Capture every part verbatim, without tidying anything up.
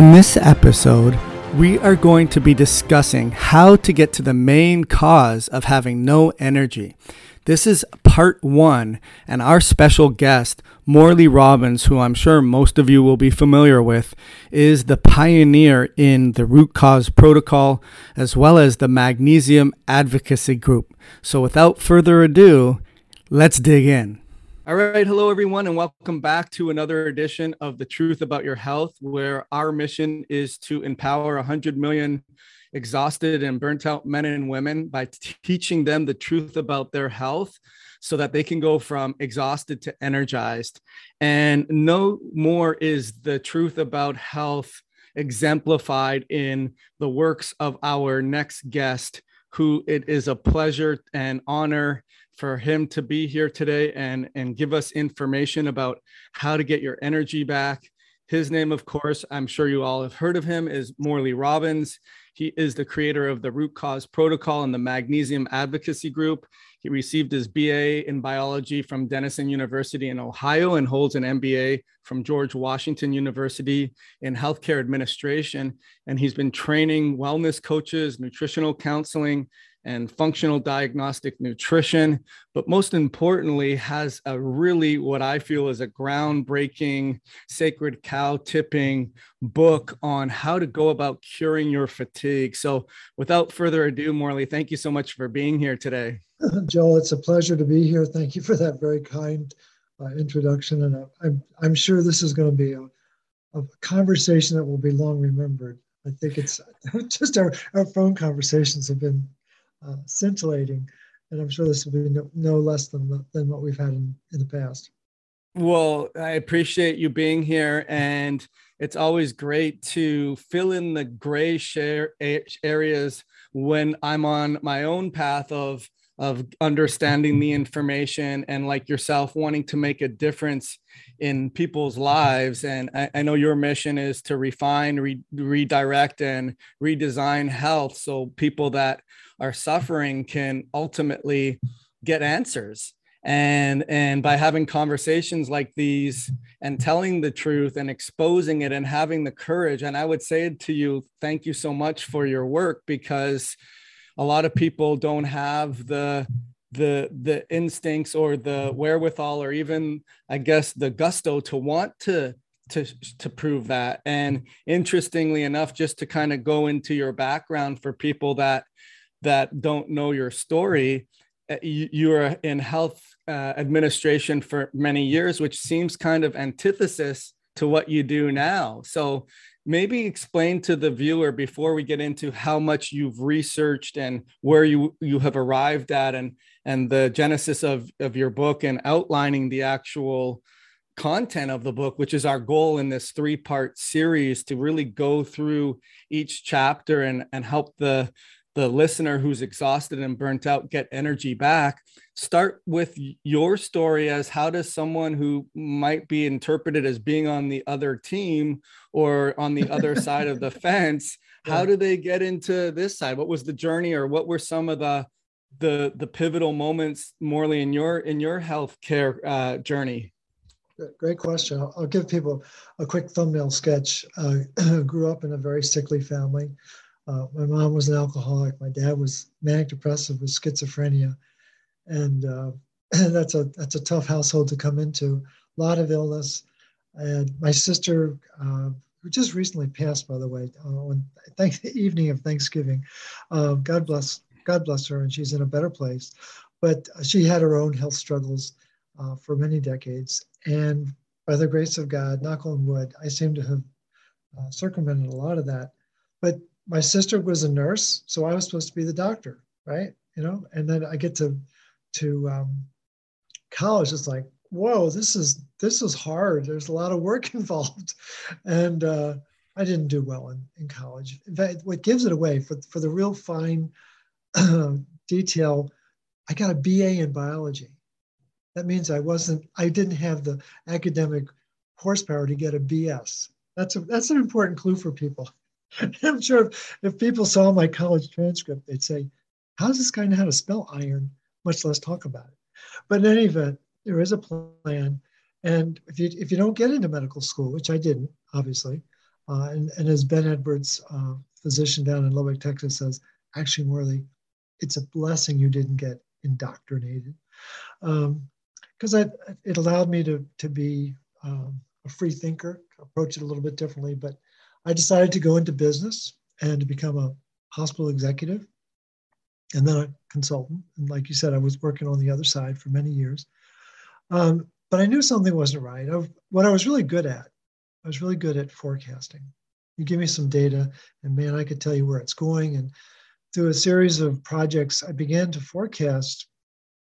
In this episode, we are going to be discussing how to get to the main cause of having no energy. This is part one, and our special guest, Morley Robbins, who I'm sure most of you will be familiar with, is the pioneer in the Root Cause Protocol, as well as the Magnesium Advocacy Group. So without further ado, let's dig in. All right. Hello, everyone, and welcome back to another edition of The Truth About Your Health, where our mission is to empower one hundred million exhausted and burnt out men and women by t- teaching them the truth about their health so that they can go from exhausted to energized. And no more is the truth about health exemplified in the works of our next guest, who it is a pleasure and honor for him to be here today and, and give us information about how to get your energy back. His name, of course, I'm sure you all have heard of him, is Morley Robbins. He is the creator of the Root Cause Protocol and the Magnesium Advocacy Group. He received his B A in biology from Denison University in Ohio and holds an M B A from George Washington University in healthcare administration. And he's been training wellness coaches, nutritional counseling, and functional diagnostic nutrition, but most importantly, has a really what I feel is a groundbreaking sacred cow tipping book on how to go about curing your fatigue. So without further ado, Morley, thank you so much for being here today. Joel, it's a pleasure to be here. Thank you for that very kind uh, introduction. And I'm, I'm sure this is going to be a, a conversation that will be long remembered. I think it's just our, our phone conversations have been Uh, scintillating, and I'm sure this will be no, no less than than what we've had in, in the past. Well, I appreciate you being here, and it's always great to fill in the gray share areas when I'm on my own path of of understanding the information and, like yourself, wanting to make a difference in people's lives. And I, I know your mission is to refine, re- redirect, and redesign health so people that are suffering can ultimately get answers. And, and by having conversations like these and telling the truth and exposing it and having the courage, and I would say to you, thank you so much for your work, because a lot of people don't have the the the instincts or the wherewithal or even, I guess, the gusto to want to to to prove that. And interestingly enough, just to kind of go into your background for people that that don't know your story, you, you were in health uh, administration for many years, which seems kind of antithesis to what you do now. So maybe explain to the viewer before we get into how much you've researched and where you, you have arrived at and, and the genesis of, of your book and outlining the actual content of the book, which is our goal in this three-part series, to really go through each chapter and, and help the, the listener who's exhausted and burnt out get energy back. Start with your story as how does someone who might be interpreted as being on the other team or on the other side of the fence, how do they get into this side? What was the journey, or what were some of the the, the pivotal moments, Morley, in your in your healthcare uh, journey? Great question. I'll, I'll give people a quick thumbnail sketch. I uh, grew up in a very sickly family. Uh, my mom was an alcoholic. My dad was manic depressive with schizophrenia. And uh, that's a that's a tough household to come into. A lot of illness. And my sister, uh, who just recently passed, by the way, uh, on th- the evening of Thanksgiving, uh, God bless God bless her, and she's in a better place. But she had her own health struggles uh, for many decades. And by the grace of God, knock on wood, I seem to have uh, circumvented a lot of that. But my sister was a nurse, so I was supposed to be the doctor, right? You know, and then I get to to um, college. It's like, whoa, this is this is hard. There's a lot of work involved, and uh, I didn't do well in, in college. In fact, what gives it away for for the real fine uh, detail, I got a B A in biology. That means I wasn't. I didn't have the academic horsepower to get a B S. That's a, that's an important clue for people. I'm sure if, if people saw my college transcript, they'd say, how does this guy know how to spell iron, much less talk about it? But in any event, there is a plan. And if you if you don't get into medical school, which I didn't, obviously, Uh, and, and as Ben Edwards, uh, physician down in Lubbock, Texas says, actually, Morley, it's a blessing you didn't get indoctrinated. Because um, it allowed me to, to be um, a free thinker, approach it a little bit differently, but I decided to go into business and to become a hospital executive and then a consultant. And like you said, I was working on the other side for many years. Um, but I knew something wasn't right. I, what I was really good at, I was really good at forecasting. You give me some data and man, I could tell you where it's going. And through a series of projects, I began to forecast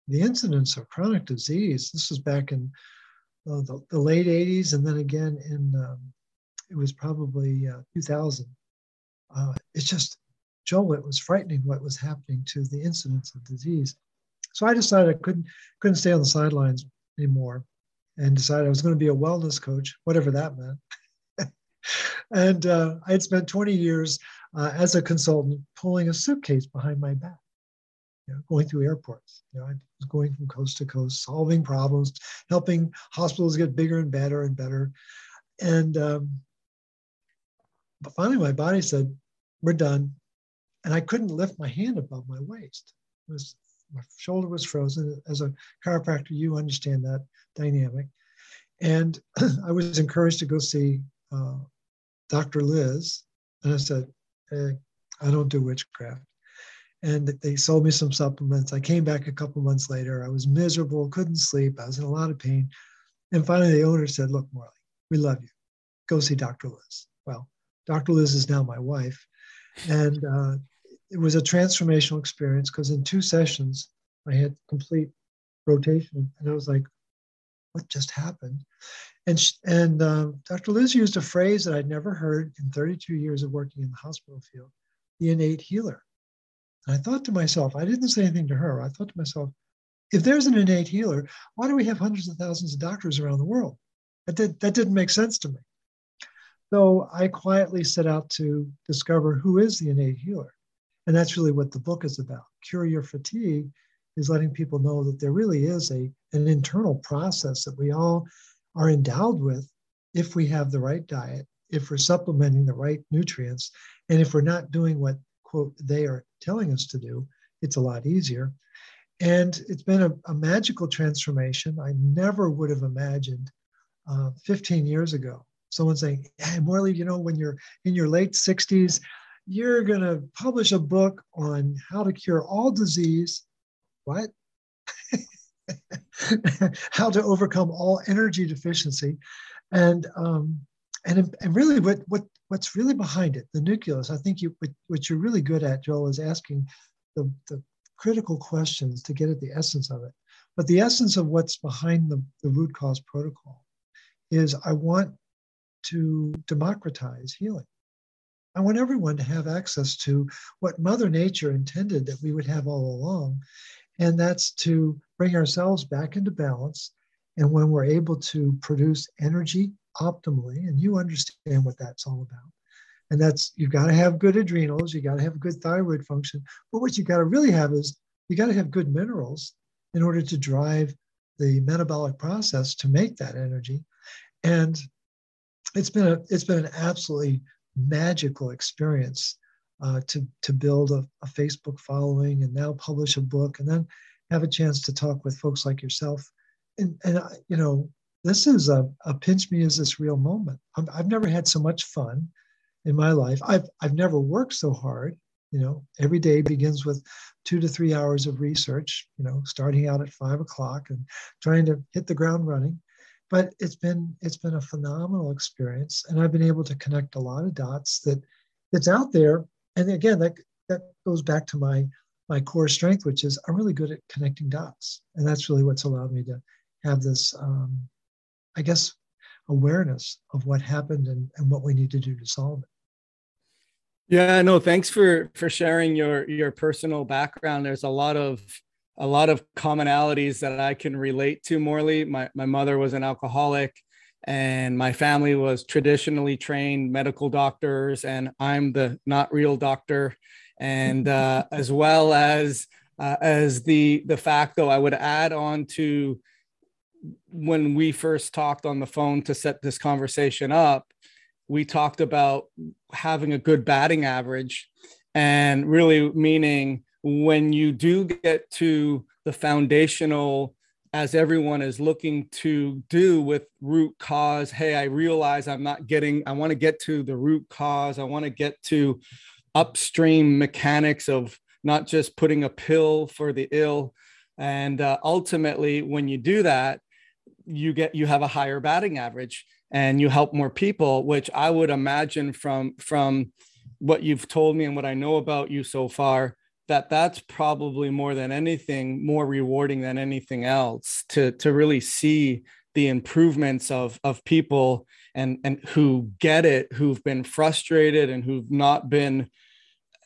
the incidence of chronic disease. This was back in uh, the, the late eighties. And then again, in um, it was probably uh, two thousand. Uh, it's just, Joel, it was frightening what was happening to the incidence of disease. So I decided I couldn't, couldn't stay on the sidelines anymore and decided I was going to be a wellness coach, whatever that meant. and uh, I had spent twenty years uh, as a consultant pulling a suitcase behind my back, you know, going through airports. You know, I was going from coast to coast, solving problems, helping hospitals get bigger and better and better. And um, but finally, my body said, we're done. And I couldn't lift my hand above my waist. It was, my shoulder was frozen. As a chiropractor, you understand that dynamic. And I was encouraged to go see uh, Doctor Liz. And I said, eh, I don't do witchcraft. And they sold me some supplements. I came back a couple months later. I was miserable, couldn't sleep. I was in a lot of pain. And finally, the owner said, look, Morley, we love you. Go see Doctor Liz. Well, Doctor Liz is now my wife. And uh, it was a transformational experience because in two sessions, I had complete rotation. And I was like, what just happened? And sh- and uh, Doctor Liz used a phrase that I'd never heard in thirty-two years of working in the hospital field, the innate healer. And I thought to myself, I didn't say anything to her. I thought to myself, if there's an innate healer, why do we have hundreds of thousands of doctors around the world? That, did, that didn't make sense to me. So I quietly set out to discover who is the innate healer. And that's really what the book is about. Cure Your Fatigue is letting people know that there really is a, an internal process that we all are endowed with if we have the right diet, if we're supplementing the right nutrients, and if we're not doing what, quote, they are telling us to do, it's a lot easier. And it's been a, a magical transformation. I never would have imagined uh, fifteen years ago someone saying, hey, Morley, you know, when you're in your late sixties, you're going to publish a book on how to cure all disease. What? How to overcome all energy deficiency. And um, and, and really what, what what's really behind it, the nucleus, I think you what, what you're really good at, Joel, is asking the, the critical questions to get at the essence of it. But the essence of what's behind the, the root cause protocol is I want to democratize healing. I want everyone to have access to what Mother Nature intended that we would have all along. And that's to bring ourselves back into balance. And when we're able to produce energy optimally, and you understand what that's all about. And that's, you've got to have good adrenals, you got to have good thyroid function. But what you got to really have is you got to have good minerals in order to drive the metabolic process to make that energy. And It's been a, it's been an absolutely magical experience uh, to to build a, a Facebook following and now publish a book and then have a chance to talk with folks like yourself. And and I, you know, this is a, a pinch me is this real moment. I'm, I've never had so much fun in my life. I've I've never worked so hard. You know, every day begins with two to three hours of research. You know, starting out at five o'clock and trying to hit the ground running. But it's been it's been a phenomenal experience, and I've been able to connect a lot of dots that that's out there. And again, that that goes back to my my core strength, which is I'm really good at connecting dots, and that's really what's allowed me to have this, um, I guess, awareness of what happened and, and what we need to do to solve it. Yeah, no, thanks for for sharing your your personal background. There's a lot of a lot of commonalities that I can relate to, Morley. My my mother was an alcoholic and my family was traditionally trained medical doctors, and I'm the not real doctor. And uh, as well as uh, as the, the fact, though, I would add on to when we first talked on the phone to set this conversation up, we talked about having a good batting average, and really meaning when you do get to the foundational, as everyone is looking to do with root cause, hey, I realize I'm not getting, I want to get to the root cause. I want to get to upstream mechanics of not just putting a pill for the ill. And uh, ultimately, when you do that, you get, you have a higher batting average and you help more people, which I would imagine from, from what you've told me and what I know about you so far, that that's probably more than anything, more rewarding than anything else, to, to really see the improvements of, of people and, and who get it, who've been frustrated and who've not been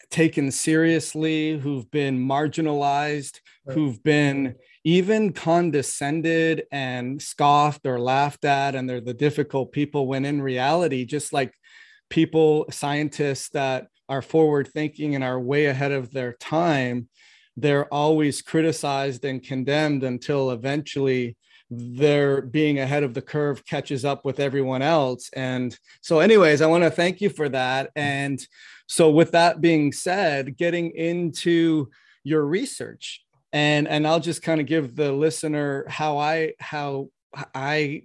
taken seriously, who've been marginalized, right, who've been even condescended and scoffed or laughed at, and they're the difficult people, when in reality, just like people, scientists that are forward thinking and are way ahead of their time, they're always criticized and condemned until eventually their being ahead of the curve catches up with everyone else. And so anyways, I want to thank you for that. And so with that being said, getting into your research, and, and I'll just kind of give the listener how I, how I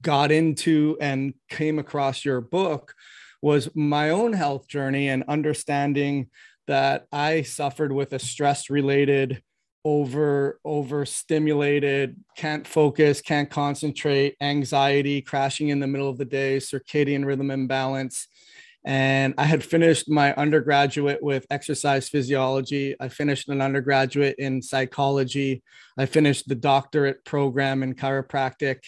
got into and came across your book, was my own health journey and understanding that I suffered with a stress-related, over, overstimulated, can't focus, can't concentrate, anxiety, crashing in the middle of the day, circadian rhythm imbalance. And I had finished my undergraduate with exercise physiology. I finished an undergraduate in psychology. I finished the doctorate program in chiropractic.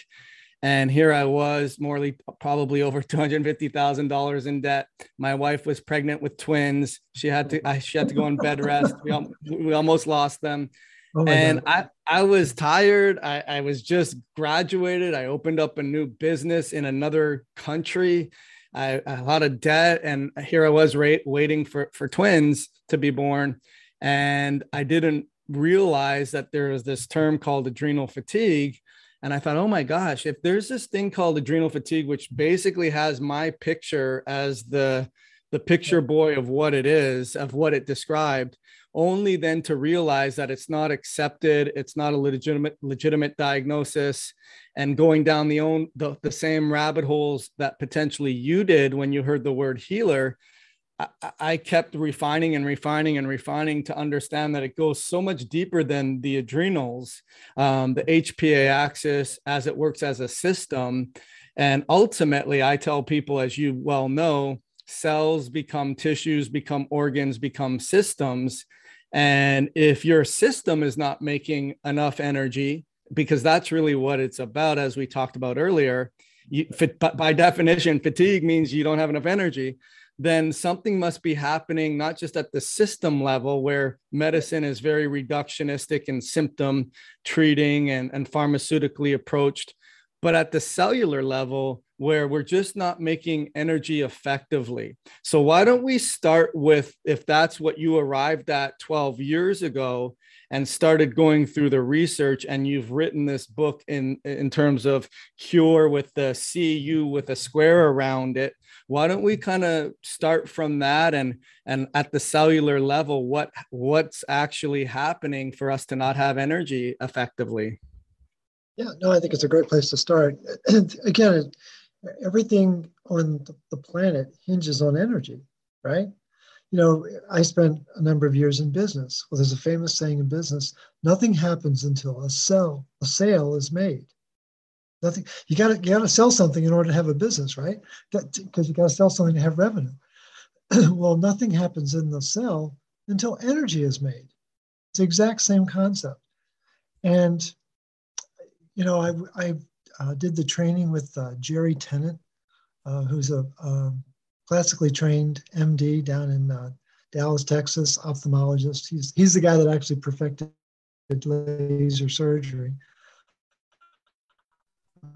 And here I was, Morley, probably over two hundred fifty thousand dollars in debt. My wife was pregnant with twins. She had to, I, she had to go on bed rest. We, al- we almost lost them. Oh and God. I, I was tired. I, I was just graduated. I opened up a new business in another country. I, I had a lot of debt. And here I was right, waiting for, for twins to be born. And I didn't realize that there was this term called adrenal fatigue. And I thought, oh my gosh, if there's this thing called adrenal fatigue, which basically has my picture as the, the picture boy of what it is, of what it described, only then to realize that it's not accepted, it's not a legitimate legitimate diagnosis, and going down the own the, the same rabbit holes that potentially you did when you heard the word healer. I, I kept refining and refining and refining to understand that it goes so much deeper than the adrenals, um, the H P A axis as it works as a system. And ultimately, I tell people, as you well know, cells become tissues, become organs, become systems. And if your system is not making enough energy, because that's really what it's about, as we talked about earlier, you, by definition, fatigue means you don't have enough energy, then something must be happening, not just at the system level where medicine is very reductionistic and symptom treating and, and pharmaceutically approached, but at the cellular level where we're just not making energy effectively. So why don't we start with, if that's what you arrived at twelve years ago and started going through the research, and you've written this book in, in terms of cure with the C U with a square around it. Why don't we kind of start from that, and, and at the cellular level, what, what's actually happening for us to not have energy effectively? Yeah, no, I think it's a great place to start. And again, everything on the planet hinges on energy, right? You know, I spent a number of years in business. Well, there's a famous saying in business, nothing happens until a sell, a sale is made. Nothing. You gotta, you gotta sell something in order to have a business, right? Because you gotta sell something to have revenue. Well, nothing happens in the sell until energy is made. It's the exact same concept. And, you know, I, I uh, did the training with uh, Jerry Tennant, uh, who's a, a classically trained M D down in uh, Dallas, Texas, ophthalmologist. He's he's the guy that actually perfected laser surgery.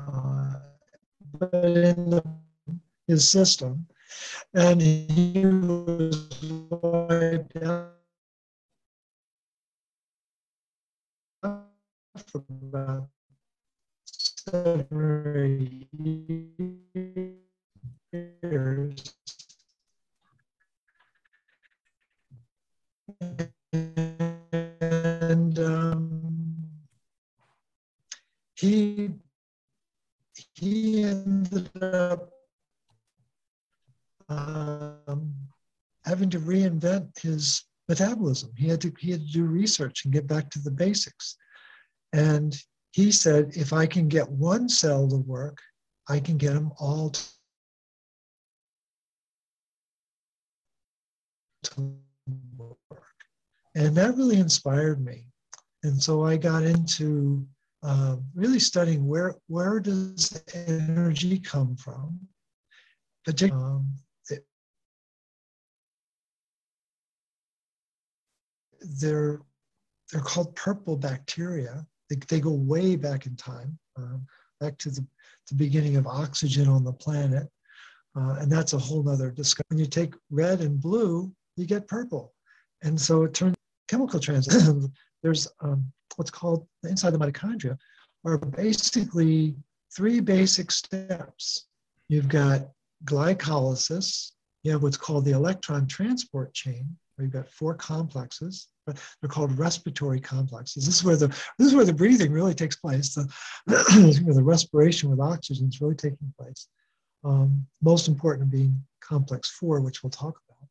Uh, but in the, his system, and he was wiped out for about seven or eight years. And um, he, he ended up um, having to reinvent his metabolism. He had to, he had to do research and get back to the basics. And he said, if I can get one cell to work, I can get them all to, to work. And that really inspired me. And so I got into uh, really studying where, where does energy come from, particularly um, They're, they're called purple bacteria. They, they go way back in time, uh, back to the, the beginning of oxygen on the planet. Uh, and that's a whole nother discussion. When you take red and blue, you get purple. And so it turns chemical transition. There's um, what's called inside the mitochondria are basically three basic steps. You've got glycolysis. You have what's called the electron transport chain. We've got four complexes, but they're called respiratory complexes. This is where the this is where the breathing really takes place. The, the respiration with oxygen is really taking place. Um, most important being complex four, which we'll talk about.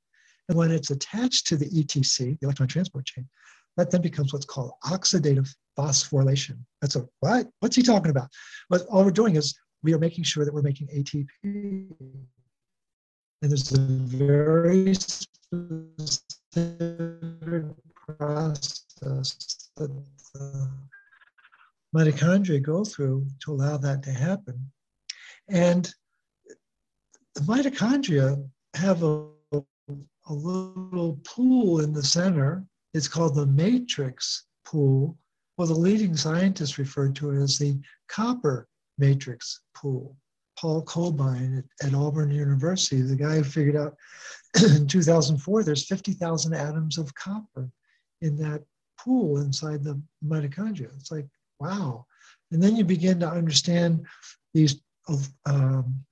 And when it's attached to the E T C, the electron transport chain, that then becomes what's called oxidative phosphorylation. That's a what? What's he talking about? But all we're doing is we are making sure that we're making A T P. And there's a very specific process that the mitochondria go through to allow that to happen. And the mitochondria have a, a little pool in the center. It's called the matrix pool. Well, the leading scientists referred to it as the copper matrix pool. Paul Kolbein at, at Auburn University, the guy who figured out in two thousand four, there's fifty thousand atoms of copper in that pool inside the mitochondria. It's like, wow. And then you begin to understand these um,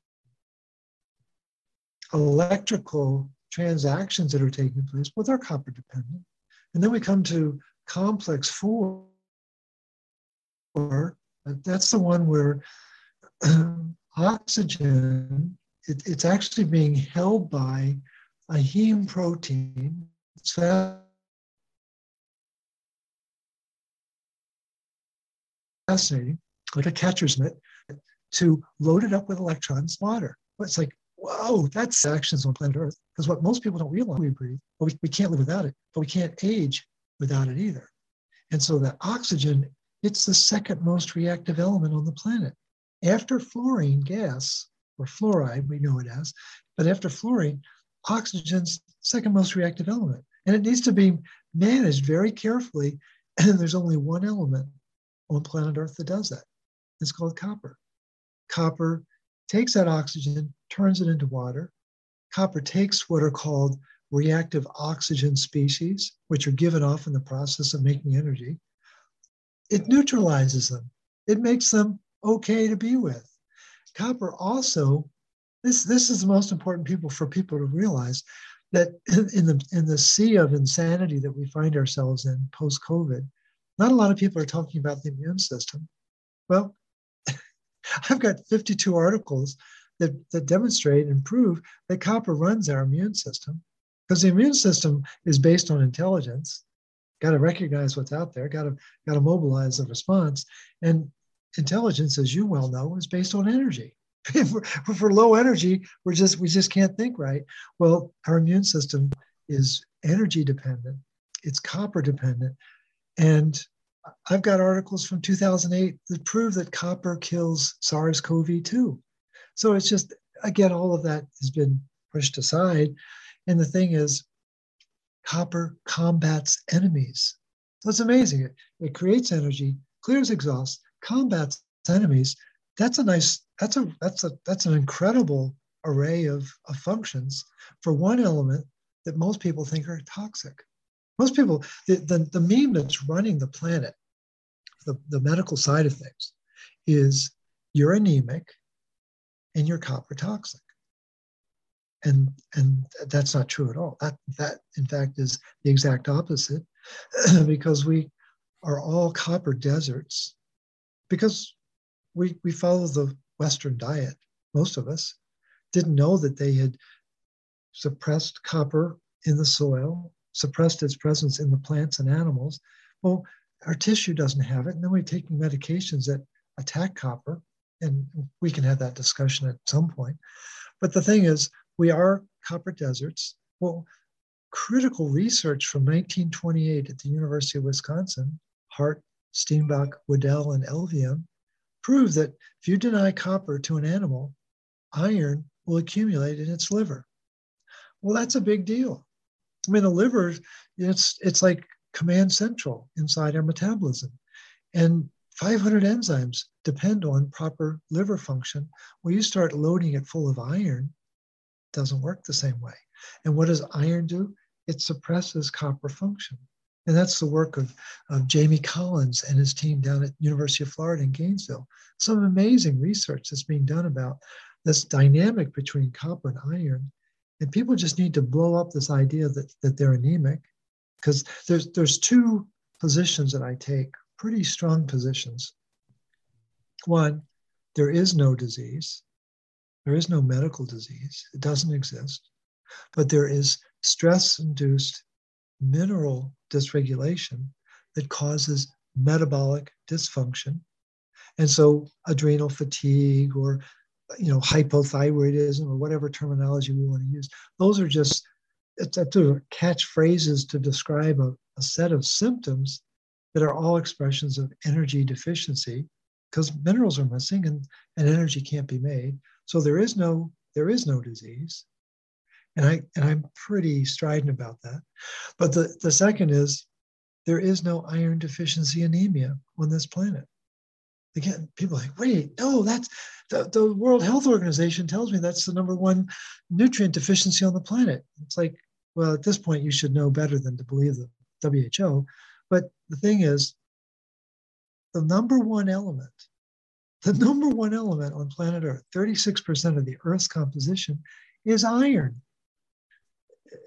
electrical transactions that are taking place. Well, they're copper dependent. And then we come to complex four. That's the one where um, oxygen, it, it's actually being held by a heme protein. It's fascinating, like a catcher's mitt, to load it up with electrons, water. But it's like, whoa, that's actions on planet Earth. Because what most people don't realize, we breathe, but we, we can't live without it, but we can't age without it either. And so that oxygen, it's the second most reactive element on the planet. After fluorine gas, or fluoride, we know it as, but after fluorine, oxygen's second most reactive element. And it needs to be managed very carefully. And there's only one element on planet Earth that does that. It's called copper. Copper takes that oxygen, turns it into water. Copper takes what are called reactive oxygen species, which are given off in the process of making energy. It neutralizes them. It makes them okay to be with. Copper also, this, this is the most important people for people to realize that in the, in the sea of insanity that we find ourselves in post-COVID, not a lot of people are talking about the immune system. Well, I've got fifty-two articles that, that demonstrate and prove that copper runs our immune system, because the immune system is based on intelligence. Got to recognize what's out there, got to, got to mobilize the response. And intelligence, as you well know, is based on energy. If we're, if we're low energy, we're just, we just can't think right. Well, our immune system is energy dependent. It's copper dependent. And I've got articles from two thousand eight that prove that copper kills SARS CoV two. So it's just, again, all of that has been pushed aside. And the thing is, copper combats enemies. So it's amazing. It, it creates energy, clears exhaust, combats enemies. That's a nice, that's a, that's a, that's an incredible array of, of functions for one element that most people think are toxic. Most people, the, the, the meme that's running the planet, the, the medical side of things, is you're anemic and you're copper toxic. And and that's not true at all. That, that in fact, is the exact opposite, because we are all copper deserts, because we, we follow the Western diet. Most of us didn't know that they had suppressed copper in the soil, suppressed its presence in the plants and animals. Well, our tissue doesn't have it. And then we're taking medications that attack copper. And we can have that discussion at some point. But the thing is, we are copper deserts. Well, critical research from nineteen twenty-eight at the University of Wisconsin, Hart, Steenbach, Waddell, and Elvium, proved that if you deny copper to an animal, iron will accumulate in its liver. Well, that's a big deal. I mean, the liver, it's, it's like command central inside our metabolism. And five hundred enzymes depend on proper liver function. When you start loading it full of iron, it doesn't work the same way. And what does iron do? It suppresses copper function. And that's the work of, of Jamie Collins and his team down at University of Florida in Gainesville. Some amazing research that's being done about this dynamic between copper and iron. And people just need to blow up this idea that, that they're anemic, because there's, there's two positions that I take, pretty strong positions. One, there is no disease. There is no medical disease. It doesn't exist. But there is stress-induced mineral dysregulation that causes metabolic dysfunction. And so adrenal fatigue, or you know, hypothyroidism, or whatever terminology we want to use, those are just it's, it's catchphrases to describe a, a set of symptoms that are all expressions of energy deficiency, because minerals are missing and, and energy can't be made. So there is no, there is no disease. And, I, and I'm pretty strident about that. But the, the second is, there is no iron deficiency anemia on this planet. Again, people are like, wait, no, that's, the, the World Health Organization tells me that's the number one nutrient deficiency on the planet. It's like, well, at this point, you should know better than to believe the W H O. But the thing is, the number one element, the number one element on planet Earth, thirty-six percent of the Earth's composition is iron.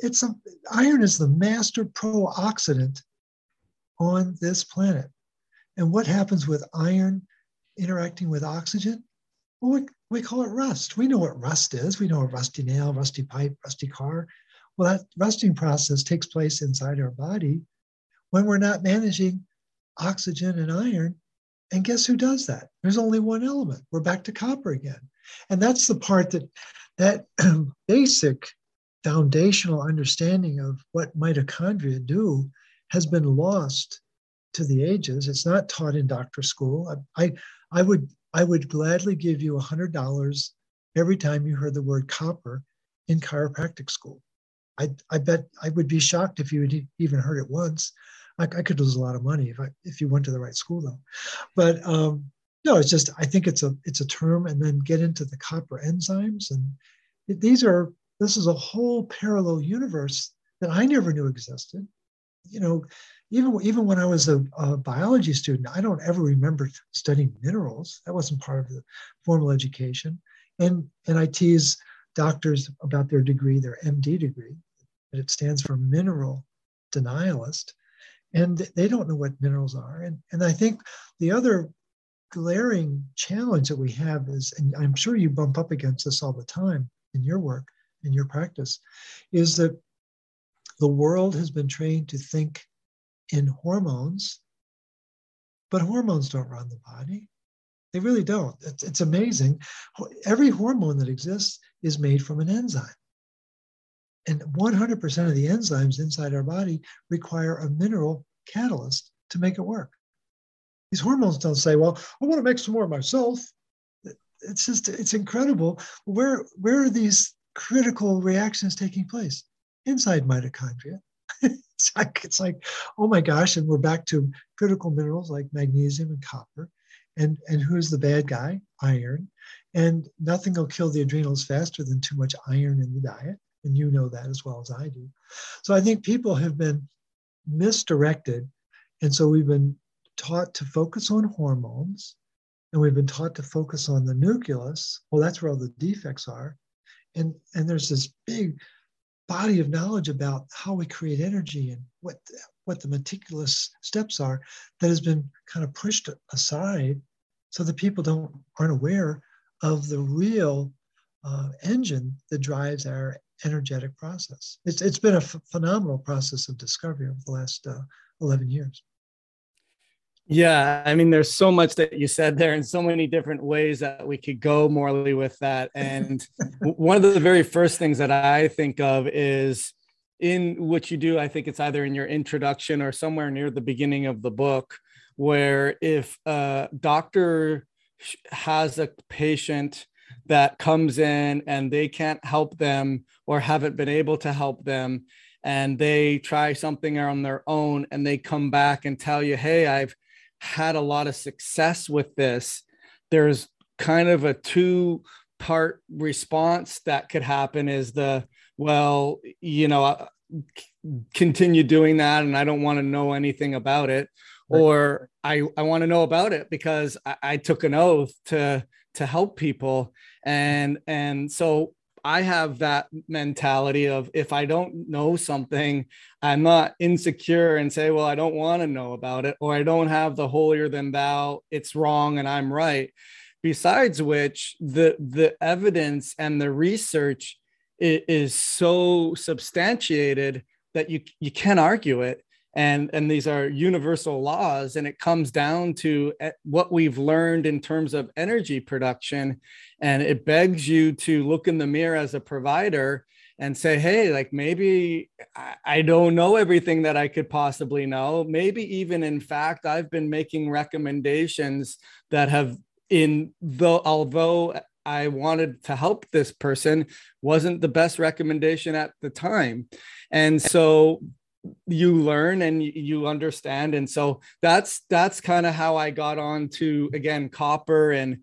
It's a, iron is the master pro-oxidant on this planet. And what happens with iron interacting with oxygen? Well, we, we call it rust. We know what rust is. We know a rusty nail, rusty pipe, rusty car. Well, that rusting process takes place inside our body when we're not managing oxygen and iron. And guess who does that? There's only one element. We're back to copper again. And that's the part that, that basic foundational understanding of what mitochondria do has been lost to the ages. It's not taught in doctor school. I, I, I would, I would gladly give you one hundred dollars every time you heard the word copper in chiropractic school. I, I bet I would be shocked if you had even heard it once. I, I could lose a lot of money if I, if you went to the right school, though. But um, no, it's just, I think it's a, it's a term, and then get into the copper enzymes. And it, these are, this is a whole parallel universe that I never knew existed. You know, even, even when I was a, a biology student, I don't ever remember studying minerals. That wasn't part of the formal education. And, and I tease doctors about their degree, their M D degree, but it stands for mineral denialist. And they don't know what minerals are. And, and I think the other glaring challenge that we have is, and I'm sure you bump up against this all the time in your work, in your practice, is that the world has been trained to think in hormones, but hormones don't run the body. They really don't. It's, it's amazing. Every hormone that exists is made from an enzyme. And one hundred percent of the enzymes inside our body require a mineral catalyst to make it work. These hormones don't say, well, I want to make some more myself. It's just, it's incredible. Where, where are these critical reactions taking place? Inside mitochondria. It's like, it's like, oh my gosh, and we're back to critical minerals like magnesium and copper. And, and who's the bad guy? Iron. And nothing will kill the adrenals faster than too much iron in the diet. And you know that as well as I do. So I think people have been misdirected. And so we've been taught to focus on hormones, and we've been taught to focus on the nucleus. Well, that's where all the defects are. And, and there's this big body of knowledge about how we create energy and what, what the meticulous steps are that has been kind of pushed aside so that people don't aren't aware of the real uh, engine that drives our energetic process. It's, it's been a f- phenomenal process of discovery over the last uh, eleven years. Yeah, I mean, there's so much that you said there and so many different ways that we could go, Morley, with that. And one of the very first things that I think of is in what you do, I think it's either in your introduction or somewhere near the beginning of the book, where if a doctor has a patient that comes in and they can't help them or haven't been able to help them, and they try something on their own and they come back and tell you, hey, I've had a lot of success with this, there's kind of a two-part response that could happen is the, well, you know, continue doing that and I don't want to know anything about it. Right. Or I, I want to know about it because I, I took an oath to to help people. And, and so I have that mentality of if I don't know something, I'm not insecure and say, well, I don't want to know about it, or I don't have the holier than thou, it's wrong and I'm right. Besides which, the, the evidence and the research is, is so substantiated that you, you can't argue it. And, and these are universal laws, and it comes down to what we've learned in terms of energy production. And it begs you to look in the mirror as a provider and say, hey, like maybe I don't know everything that I could possibly know. Maybe even in fact, I've been making recommendations that have in the, although I wanted to help this person, wasn't the best recommendation at the time. And so you learn and you understand. And so that's, that's kind of how I got on to, again, copper. And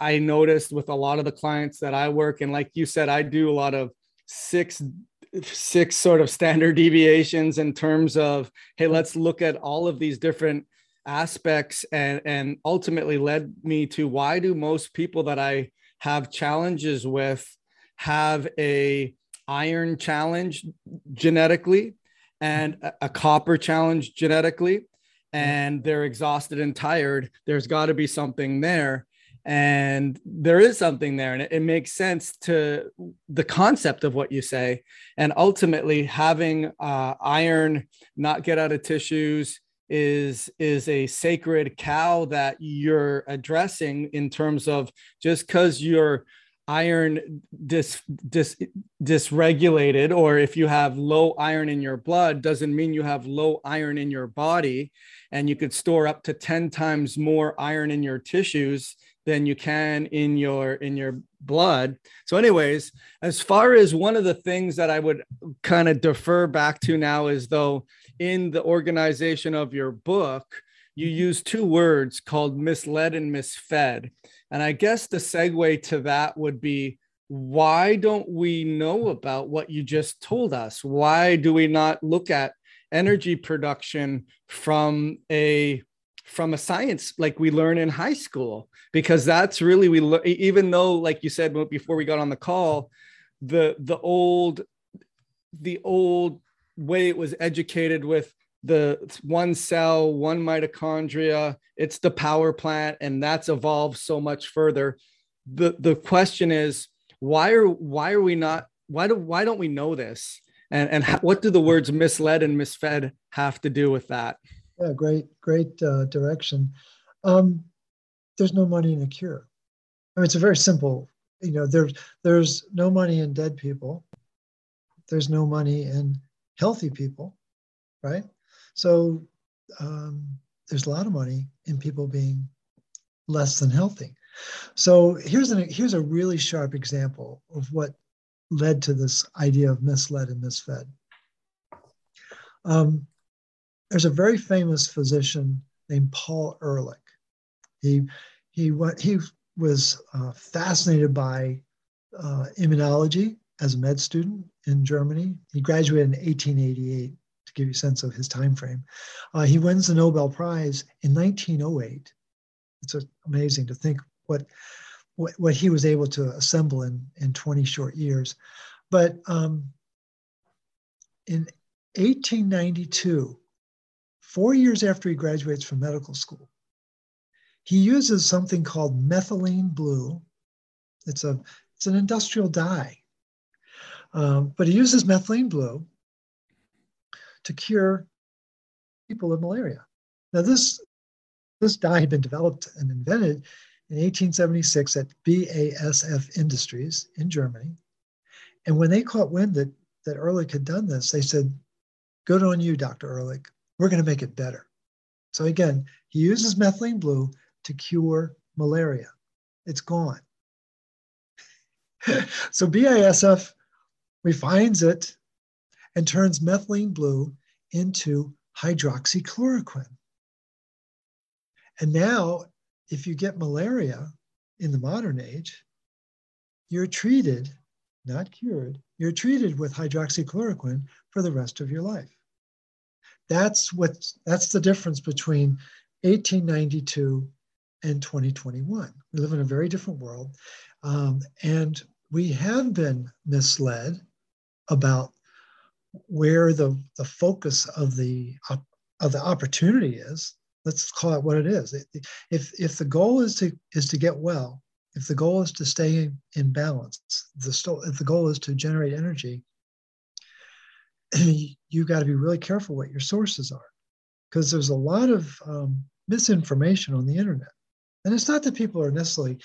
I noticed with a lot of the clients that I work, and like you said, I do a lot of six, six sort of standard deviations in terms of, hey, let's look at all of these different aspects, and, and ultimately led me to why do most people that I have challenges with have a iron challenge genetically and a copper challenge genetically, and they're exhausted and tired. There's got to be something there. And there is something there. And it, it makes sense to the concept of what you say. And ultimately having uh, iron not get out of tissues is, is a sacred cow that you're addressing in terms of just because you're iron dis, dis, dysregulated, or if you have low iron in your blood, doesn't mean you have low iron in your body. And you could store up to ten times more iron in your tissues than you can in your, in your blood. So anyways, as far as one of the things that I would kind of defer back to now is though, in the organization of your book, you use two words called misled and misfed. And I guess the segue to that would be, why don't we know about what you just told us? Why do we not look at energy production from a from a science like we learn in high school? Because that's really, we lo- even though, like you said before we got on the call, the the old the old way it was educated with the one cell, one mitochondria, it's the power plant, and that's evolved so much further. The the question is, why are why are we not, why do why don't we know this? And and how, what do the words misled and misfed have to do with that? Yeah, great, great uh, direction. Um, there's no money in a cure. I mean, it's a very simple, you know, there's there's no money in dead people. There's no money in healthy people, right? So um, there's a lot of money in people being less than healthy. So here's an here's a really sharp example of what led to this idea of misled and misfed. Um, there's a very famous physician named Paul Ehrlich. He he went, he was uh, fascinated by uh, immunology as a med student in Germany. He graduated in eighteen eighty-eight. Give you a sense of his time frame. Uh, he wins the Nobel Prize in nineteen oh eight. It's amazing to think what what, what he was able to assemble in, in twenty short years. But um, in eighteen ninety-two, four years after he graduates from medical school, he uses something called methylene blue. It's a it's an industrial dye, um, but he uses methylene blue to cure people of malaria. Now this this dye had been developed and invented in eighteen seventy-six at B A S F Industries in Germany, and when they caught wind that that Ehrlich had done this, they said, "Good on you, Doctor Ehrlich. We're going to make it better." So again, he uses methylene blue to cure malaria. It's gone. So B A S F refines it and turns methylene blue into hydroxychloroquine. And now, if you get malaria in the modern age, you're treated, not cured, you're treated with hydroxychloroquine for the rest of your life. That's what, that's the difference between eighteen ninety-two and twenty twenty-one. We live in a very different world. Um, and we have been misled about where the, the focus of the, of the opportunity is. Let's call it what it is. If, if the goal is to, is to get well, if the goal is to stay in balance, the, if the goal is to generate energy, you've got to be really careful what your sources are, because there's a lot of um, misinformation on the internet. And it's not that people are necessarily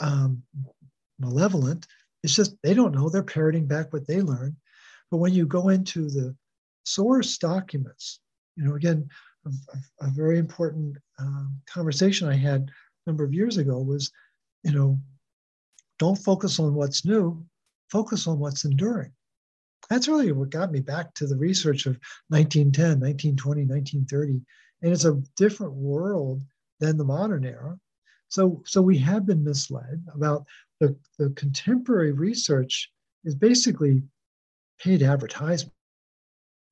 um, malevolent. It's just they don't know. They're parroting back what they learned. But when you go into the source documents, you know, again, a, a very important um, conversation I had a number of years ago was, you know, don't focus on what's new, focus on what's enduring. That's really what got me back to the research of nineteen ten, nineteen twenty, nineteen thirty. And it's a different world than the modern era. So, so we have been misled about the, the contemporary research is basically paid advertisement.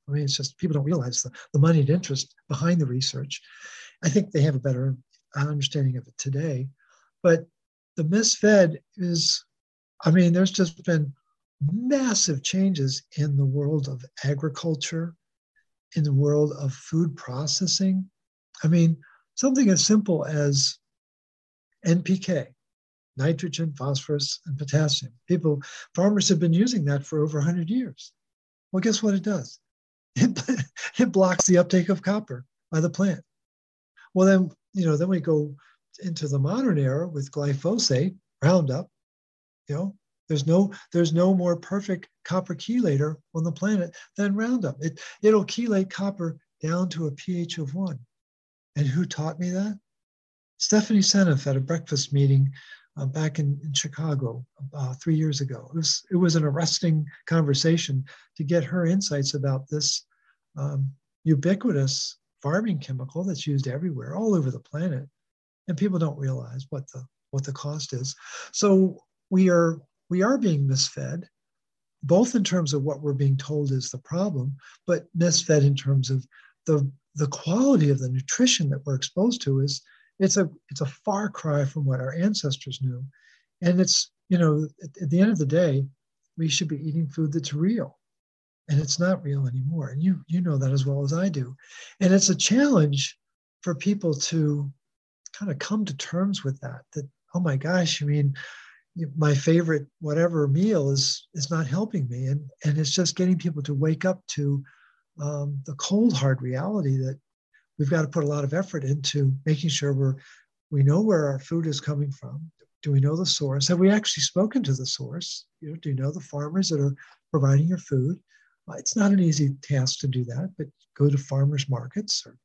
I mean, it's just people don't realize the, the moneyed interest behind the research. I think they have a better understanding of it today. But the misfed is, I mean, there's just been massive changes in the world of agriculture, in the world of food processing. I mean, something as simple as N P K, nitrogen, phosphorus, and potassium. People, farmers have been using that for over one hundred years. Well, guess what it does? It, it blocks the uptake of copper by the plant. Well, then, you know, then we go into the modern era with glyphosate, Roundup, you know, There's no, there's no more perfect copper chelator on the planet than Roundup. It, it'll chelate copper down to a pH of one. And who taught me that? Stephanie Seneff at a breakfast meeting uh, back in, in Chicago uh, three years ago. It was, it was an arresting conversation to get her insights about this um, ubiquitous farming chemical that's used everywhere, all over the planet. And people don't realize what the, what the cost is. So we are... We are being misfed, both in terms of what we're being told is the problem, but misfed in terms of the, the quality of the nutrition that we're exposed to is, it's a, it's a far cry from what our ancestors knew. And it's, you know, at, at the end of the day, we should be eating food that's real, and it's not real anymore. And you, you know that as well as I do. And it's a challenge for people to kind of come to terms with that, that, oh my gosh, I mean, my favorite whatever meal is is not helping me, and and it's just getting people to wake up to um, the cold hard reality that we've got to put a lot of effort into making sure we're we know where our food is coming from. Do we know the source? Have we actually spoken to the source? You know, do you know the farmers that are providing your food? Uh, it's not an easy task to do that, but go to farmers markets or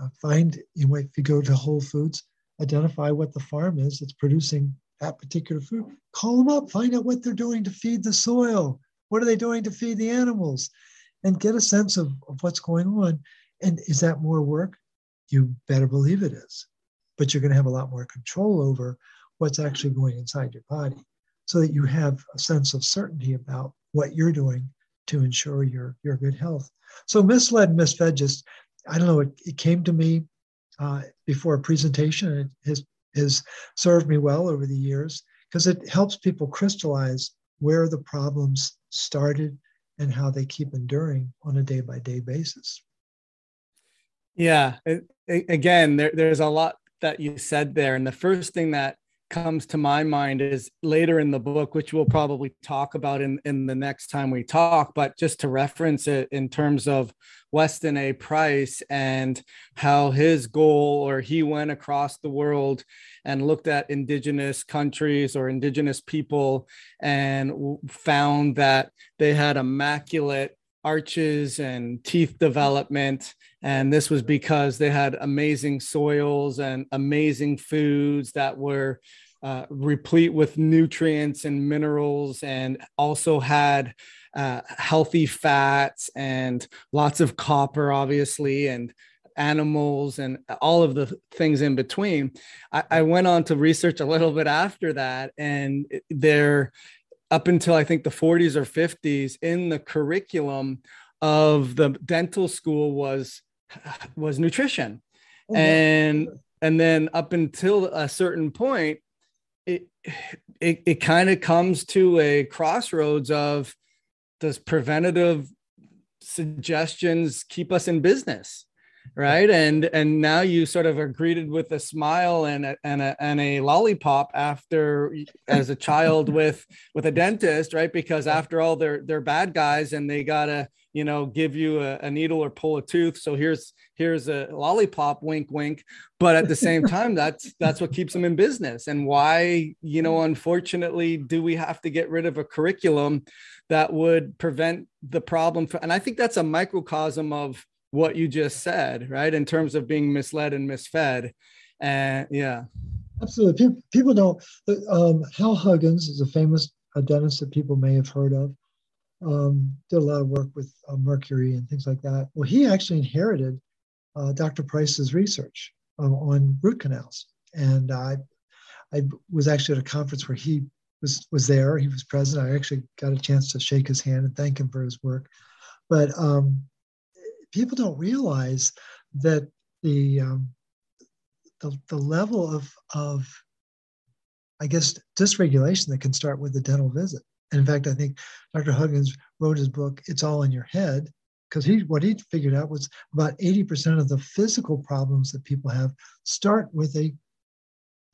uh, find you know, if you go to Whole Foods, identify what the farm is that's producing that particular food, call them up, find out what they're doing to feed the soil. What are they doing to feed the animals? And get a sense of, of what's going on. And is that more work? You better believe it is. But you're going to have a lot more control over what's actually going inside your body so that you have a sense of certainty about what you're doing to ensure your, your good health. So misled, misfed, just, I don't know, it, it came to me uh, before a presentation, and it has has served me well over the years because it helps people crystallize where the problems started and how they keep enduring on a day-by-day basis. Yeah, it, it, again, there, there's a lot that you said there. And the first thing that comes to my mind is later in the book, which we'll probably talk about in, in the next time we talk, but just to reference it in terms of Weston A. Price and how his goal, or he went across the world and looked at indigenous countries or indigenous people and found that they had immaculate arches and teeth development. And this was because they had amazing soils and amazing foods that were uh, replete with nutrients and minerals, and also had uh, healthy fats and lots of copper, obviously, and animals and all of the things in between. I, I went on to research a little bit after that, and there, up until I think the forties or fifties, in the curriculum of the dental school was was nutrition. Oh, and yeah. And then up until a certain point, it it, it kind of comes to a crossroads of, does preventative suggestions keep us in business, right? And and now you sort of are greeted with a smile and a, and a, and a lollipop after, as a child with with a dentist, right? Because after all, they're they're bad guys and they gotta, you know, give you a, a needle or pull a tooth. So here's here's a lollipop, wink, wink. But at the same time, that's that's what keeps them in business. And why, you know, unfortunately, do we have to get rid of a curriculum that would prevent the problem? For, and I think that's a microcosm of what you just said, right? In terms of being misled and misfed. And uh, yeah. Absolutely. People, people don't, um, Hal Huggins is a famous dentist that people may have heard of. Um, did a lot of work with uh, mercury and things like that. Well, he actually inherited uh, Doctor Price's research um, on root canals. And I, I was actually at a conference where he was, was there, he was present. I actually got a chance to shake his hand and thank him for his work. But um, people don't realize that the, um, the the level of of I guess dysregulation that can start with the dental visit. And in fact, I think Doctor Huggins wrote his book "It's All in Your Head" because he what he figured out was about eighty percent of the physical problems that people have start with a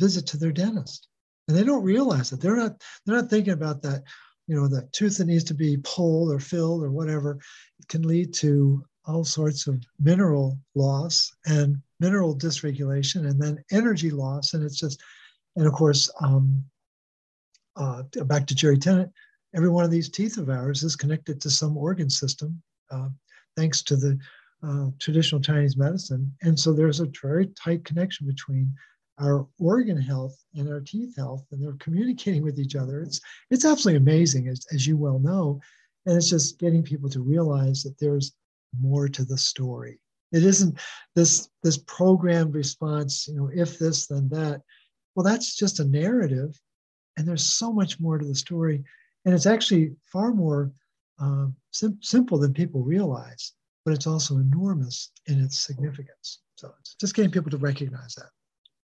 visit to their dentist, and they don't realize it. They're not they're not thinking about that, you know, that tooth that needs to be pulled or filled or whatever. It can lead to all sorts of mineral loss and mineral dysregulation, and then energy loss. And it's just, and of course, um, uh, back to Jerry Tennant, every one of these teeth of ours is connected to some organ system, uh, thanks to the uh, traditional Chinese medicine. And so there's a very tight connection between our organ health and our teeth health, and they're communicating with each other. It's it's absolutely amazing, as, as you well know. And it's just getting people to realize that there's more to the story. It isn't this this programmed response, you know, if this, then that. Well, that's just a narrative, and there's so much more to the story, and it's actually far more uh, sim- simple than people realize, but it's also enormous in its significance. So it's just getting people to recognize that.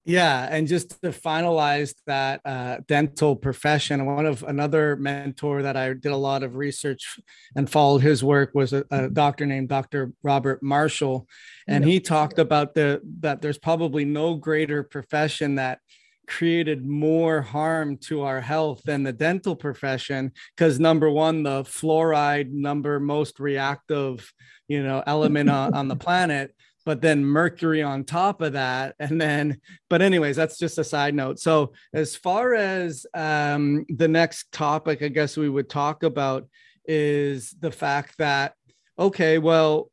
Yeah, and just to finalize that uh, dental profession, one of another mentor that I did a lot of research and followed his work was a, a doctor named Doctor Robert Marshall, and he talked about the that there's probably no greater profession that created more harm to our health than the dental profession, because number one, the fluoride number most reactive, you know, element on, on the planet. But then mercury on top of that. And then, but anyways, that's just a side note. So as far as um, the next topic, I guess we would talk about is the fact that, okay, well,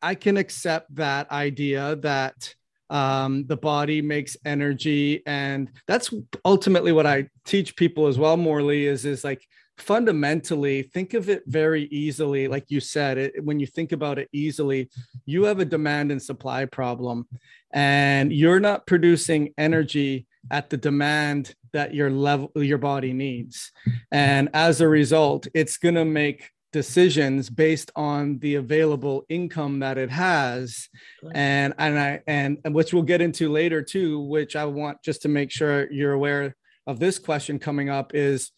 I can accept that idea that um, the body makes energy. And that's ultimately what I teach people as well, Morley, is, is like, fundamentally, think of it very easily. Like you said, it, when you think about it easily, you have a demand and supply problem, and you're not producing energy at the demand that your level, your body needs. And as a result, it's going to make decisions based on the available income that it has. Right. And, and I, and, and which we'll get into later too, which I want just to make sure you're aware of this question coming up is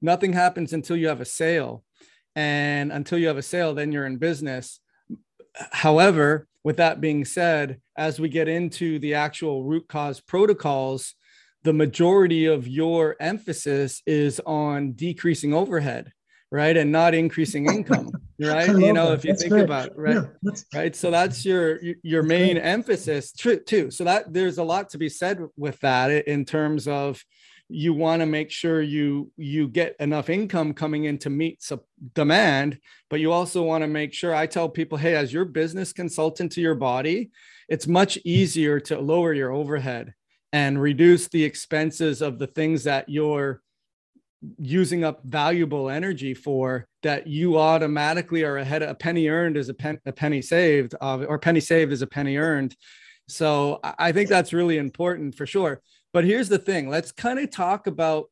nothing happens until you have a sale, and until you have a sale, then you're in business. However, with that being said, as we get into the actual root cause protocols, the majority of your emphasis is on decreasing overhead, right? And not increasing income, right? You know, that. if you that's think great. about it, right? Yeah, right. So that's your, your main great. emphasis too. So that there's a lot to be said with that in terms of you want to make sure you, you get enough income coming in to meet sub- demand, but you also want to make sure, I tell people, hey, as your business consultant to your body, it's much easier to lower your overhead and reduce the expenses of the things that you're using up valuable energy for, that you automatically are ahead of. A penny earned is a, pen, a penny saved, uh, or penny saved is a penny earned. So I think that's really important for sure. But here's the thing, let's kind of talk about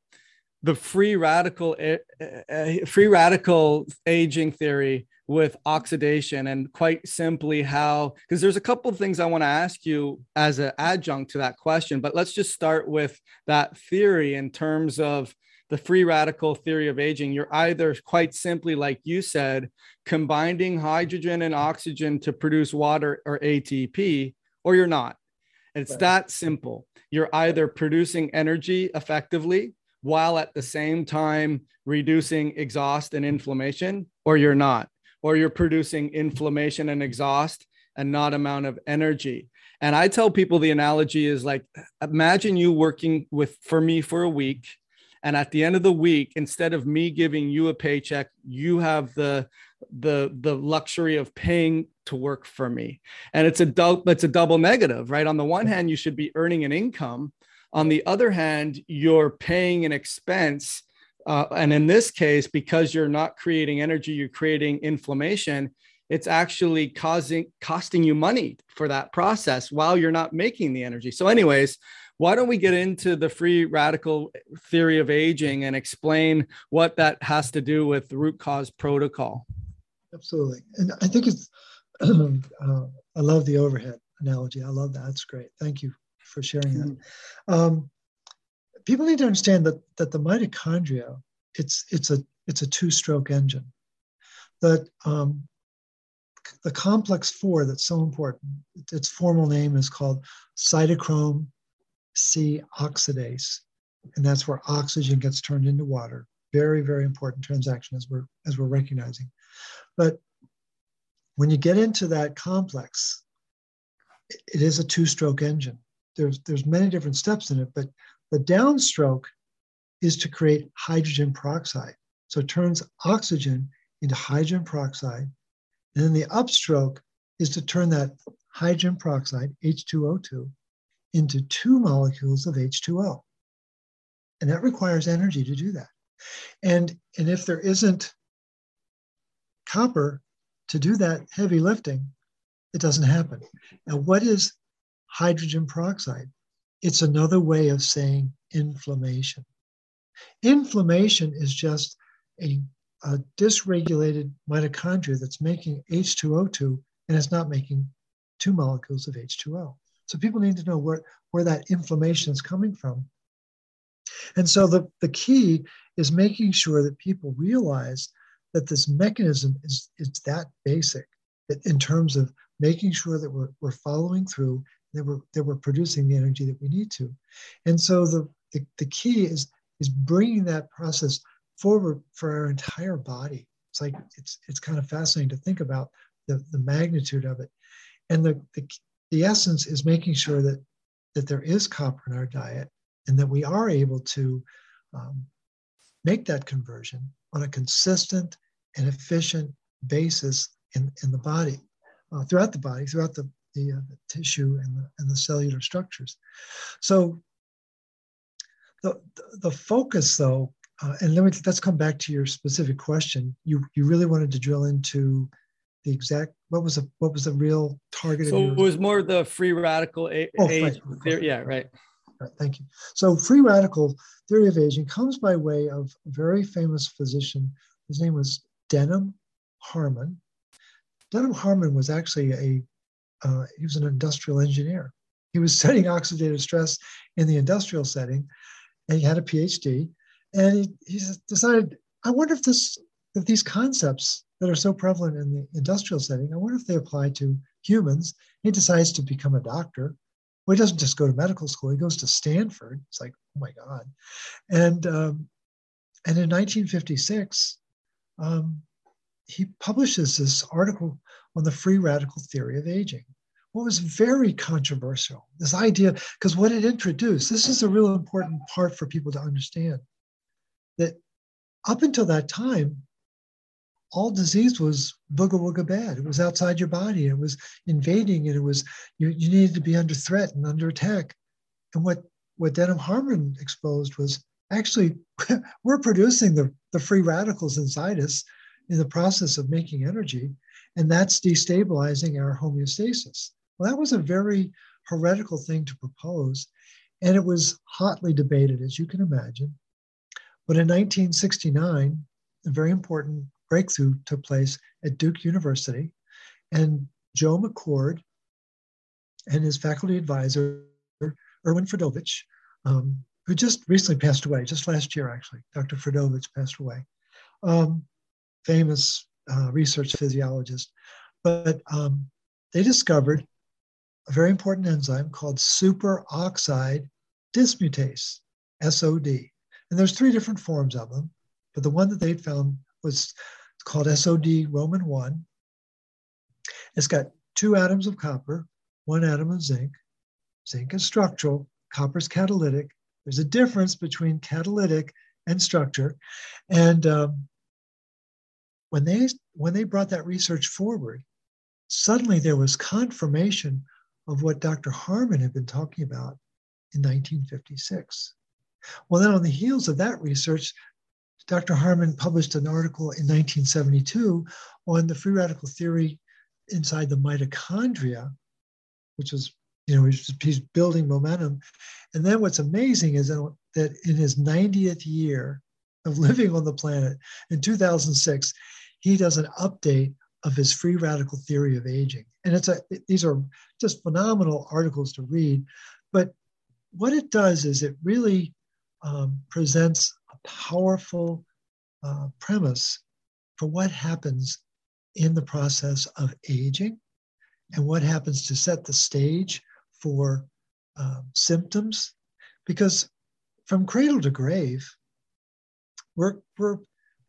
the free radical, uh, free radical aging theory with oxidation, and quite simply how, because there's a couple of things I want to ask you as an adjunct to that question, but let's just start with that theory in terms of the free radical theory of aging. You're either quite simply, like you said, combining hydrogen and oxygen to produce water or A T P, or you're not. It's right. that simple. You're either producing energy effectively while at the same time reducing exhaust and inflammation, or you're not. Or you're producing inflammation and exhaust and not amount of energy. And I tell people the analogy is like, imagine you working with for me for a week. And at the end of the week, instead of me giving you a paycheck, you have the the the luxury of paying to work for me. And it's a du- it's a double negative, right? On the one hand, you should be earning an income. On the other hand, you're paying an expense. Uh, and in this case, because you're not creating energy, you're creating inflammation. It's actually causing costing you money for that process while you're not making the energy. So anyways, why don't we get into the free radical theory of aging and explain what that has to do with the root cause protocol? Absolutely. And I think it's, uh, I love the overhead analogy. I love that. That's great. Thank you for sharing that. Um, people need to understand that that the mitochondria, it's it's a it's a two-stroke engine. That um, the complex four that's so important, its formal name is called cytochrome C oxidase, and that's where oxygen gets turned into water. Very, very important transaction as we're as we're recognizing. But when you get into that complex, it is a two-stroke engine. There's there's many different steps in it, but the downstroke is to create hydrogen peroxide. So it turns oxygen into hydrogen peroxide, and then the upstroke is to turn that hydrogen peroxide, H two O two, into two molecules of H two O. And that requires energy to do that. And, and if there isn't copper to do that heavy lifting, it doesn't happen. Now, what is hydrogen peroxide? It's another way of saying inflammation. Inflammation is just a, a dysregulated mitochondria that's making H two O two, and it's not making two molecules of H two O. So people need to know where, where that inflammation is coming from. And so the, the key is making sure that people realize that this mechanism is, is that basic, that in terms of making sure that we're, we're following through, that we're, that we're producing the energy that we need to. And so the, the, the key is, is bringing that process forward for our entire body. It's like, it's, it's kind of fascinating to think about the, the magnitude of it. And the, the The essence is making sure that, that there is copper in our diet and that we are able to um, make that conversion on a consistent and efficient basis in, in the body, uh, throughout the body, throughout the, the, uh, the tissue and the, and the cellular structures. So the, the focus, though, uh, and let me, let's come back to your specific question. You, you really wanted to drill into the exact, what was the, what was the real target? So it was more the free radical a- oh, age right. theory. Yeah, right. right. Thank you. So free radical theory of aging comes by way of a very famous physician. His name was Denham Harman. Denham Harman was actually a, uh, he was an industrial engineer. He was studying oxidative stress in the industrial setting, and he had a PhD. And he, he decided, I wonder if this, if these concepts that are so prevalent in the industrial setting, I wonder if they apply to humans. He decides to become a doctor. Well, he doesn't just go to medical school. He goes to Stanford. It's like, oh my God. And, um, and in nineteen fifty-six, um, he publishes this article on the free radical theory of aging. What was very controversial, this idea, because what it introduced, this is a real important part for people to understand, that up until that time, all disease was booga wooga bad. It was outside your body. It was invading, and it was you, you needed to be under threat and under attack. And what, what Denham Harman exposed was actually we're producing the, the free radicals inside us in the process of making energy, and that's destabilizing our homeostasis. Well, that was a very heretical thing to propose, and it was hotly debated, as you can imagine. But in nineteen sixty-nine, a very important breakthrough took place at Duke University, and Joe McCord and his faculty advisor, Irwin Fridovich, um, who just recently passed away, just last year actually, Doctor Fridovich passed away, um, famous uh, research physiologist, but um, they discovered a very important enzyme called superoxide dismutase, S O D. And there's three different forms of them, but the one that they found was called S O D Roman one. It's got two atoms of copper, one atom of zinc. Zinc is structural, copper's catalytic. There's a difference between catalytic and structure. And um, when they when they brought that research forward, suddenly there was confirmation of what Doctor Harman had been talking about in nineteen fifty-six. Well, then on the heels of that research, Doctor Harman published an article in nineteen seventy-two on the free radical theory inside the mitochondria, which was, you know, he's building momentum. And then what's amazing is that in his ninetieth year of living on the planet in two thousand six, he does an update of his free radical theory of aging. And it's a, these are just phenomenal articles to read. But what it does is it really um, presents powerful uh, premise for what happens in the process of aging and what happens to set the stage for uh, symptoms. Because from cradle to grave, we're, we're,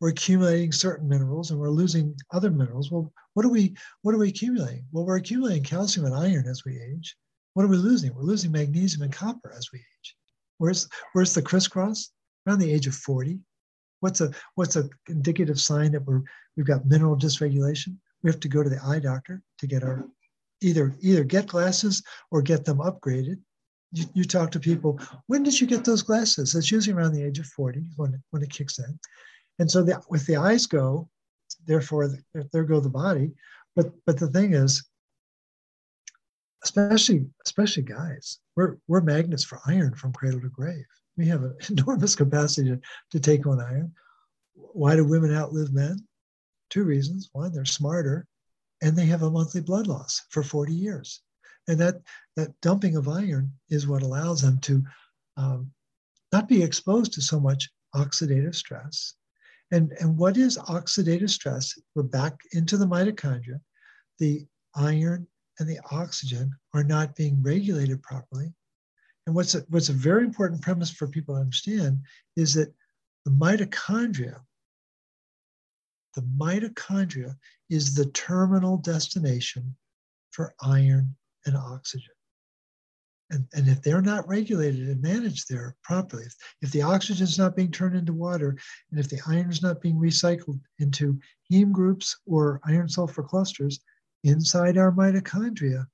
we're accumulating certain minerals and we're losing other minerals. Well, what are we, what are we accumulating? Well, we're accumulating calcium and iron as we age. What are we losing? We're losing magnesium and copper as we age. Where's, where's the crisscross? Around the age of forty, what's a what's a indicative sign that we're we've got mineral dysregulation? We have to go to the eye doctor to get our either either get glasses or get them upgraded. You, you talk to people, when did you get those glasses? It's usually around the age of forty when when it kicks in, and so the, with the eyes go, therefore the, there go the body. But but the thing is, especially especially guys, we're we're magnets for iron from cradle to grave. We have an enormous capacity to, to take on iron. Why do women outlive men? Two reasons. One, they're smarter, and they have a monthly blood loss for forty years. And that, that dumping of iron is what allows them to um, not be exposed to so much oxidative stress. And, and what is oxidative stress? We're back into the mitochondria. The iron and the oxygen are not being regulated properly. And what's a, what's a very important premise for people to understand is that the mitochondria, the mitochondria is the terminal destination for iron and oxygen. And, and if they're not regulated and managed there properly, if, if the oxygen is not being turned into water, and if the iron is not being recycled into heme groups or iron sulfur clusters inside our mitochondria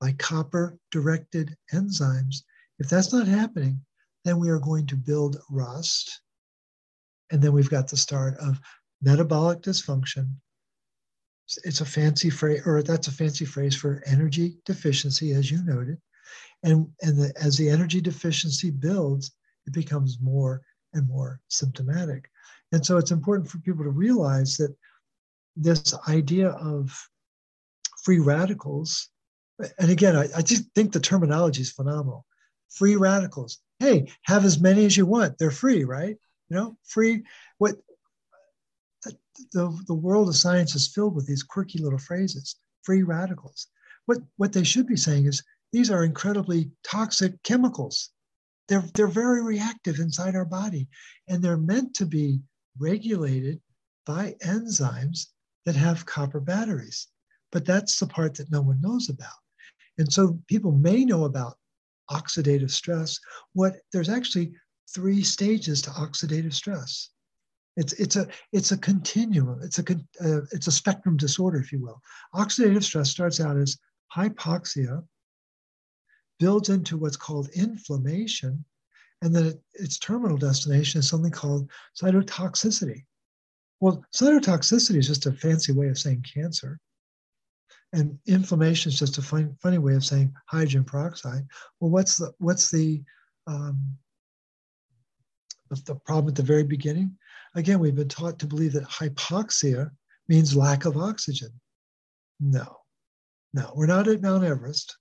by copper-directed enzymes, if that's not happening, then we are going to build rust. And then we've got the start of metabolic dysfunction. It's a fancy phrase, or that's a fancy phrase for energy deficiency, as you noted. And, and the, as the energy deficiency builds, it becomes more and more symptomatic. And so it's important for people to realize that this idea of free radicals, and again, I, I just think the terminology is phenomenal. Free radicals. Hey, have as many as you want. They're free, right? You know, free. What the the world of science is filled with these quirky little phrases. Free radicals. What what they should be saying is these are incredibly toxic chemicals. They're they're very reactive inside our body, and they're meant to be regulated by enzymes that have copper batteries. But that's the part that no one knows about. And so people may know about oxidative stress. What there's actually three stages to oxidative stress. It's it's a it's a continuum. It's a uh, it's a spectrum disorder, if you will. Oxidative stress starts out as hypoxia, builds into what's called inflammation, and then it, its terminal destination is something called cytotoxicity. Well, cytotoxicity is just a fancy way of saying cancer. And inflammation is just a fun, funny way of saying hydrogen peroxide. Well, what's the what's the, um, the problem at the very beginning? Again, we've been taught to believe that hypoxia means lack of oxygen. No, no, we're not at Mount Everest.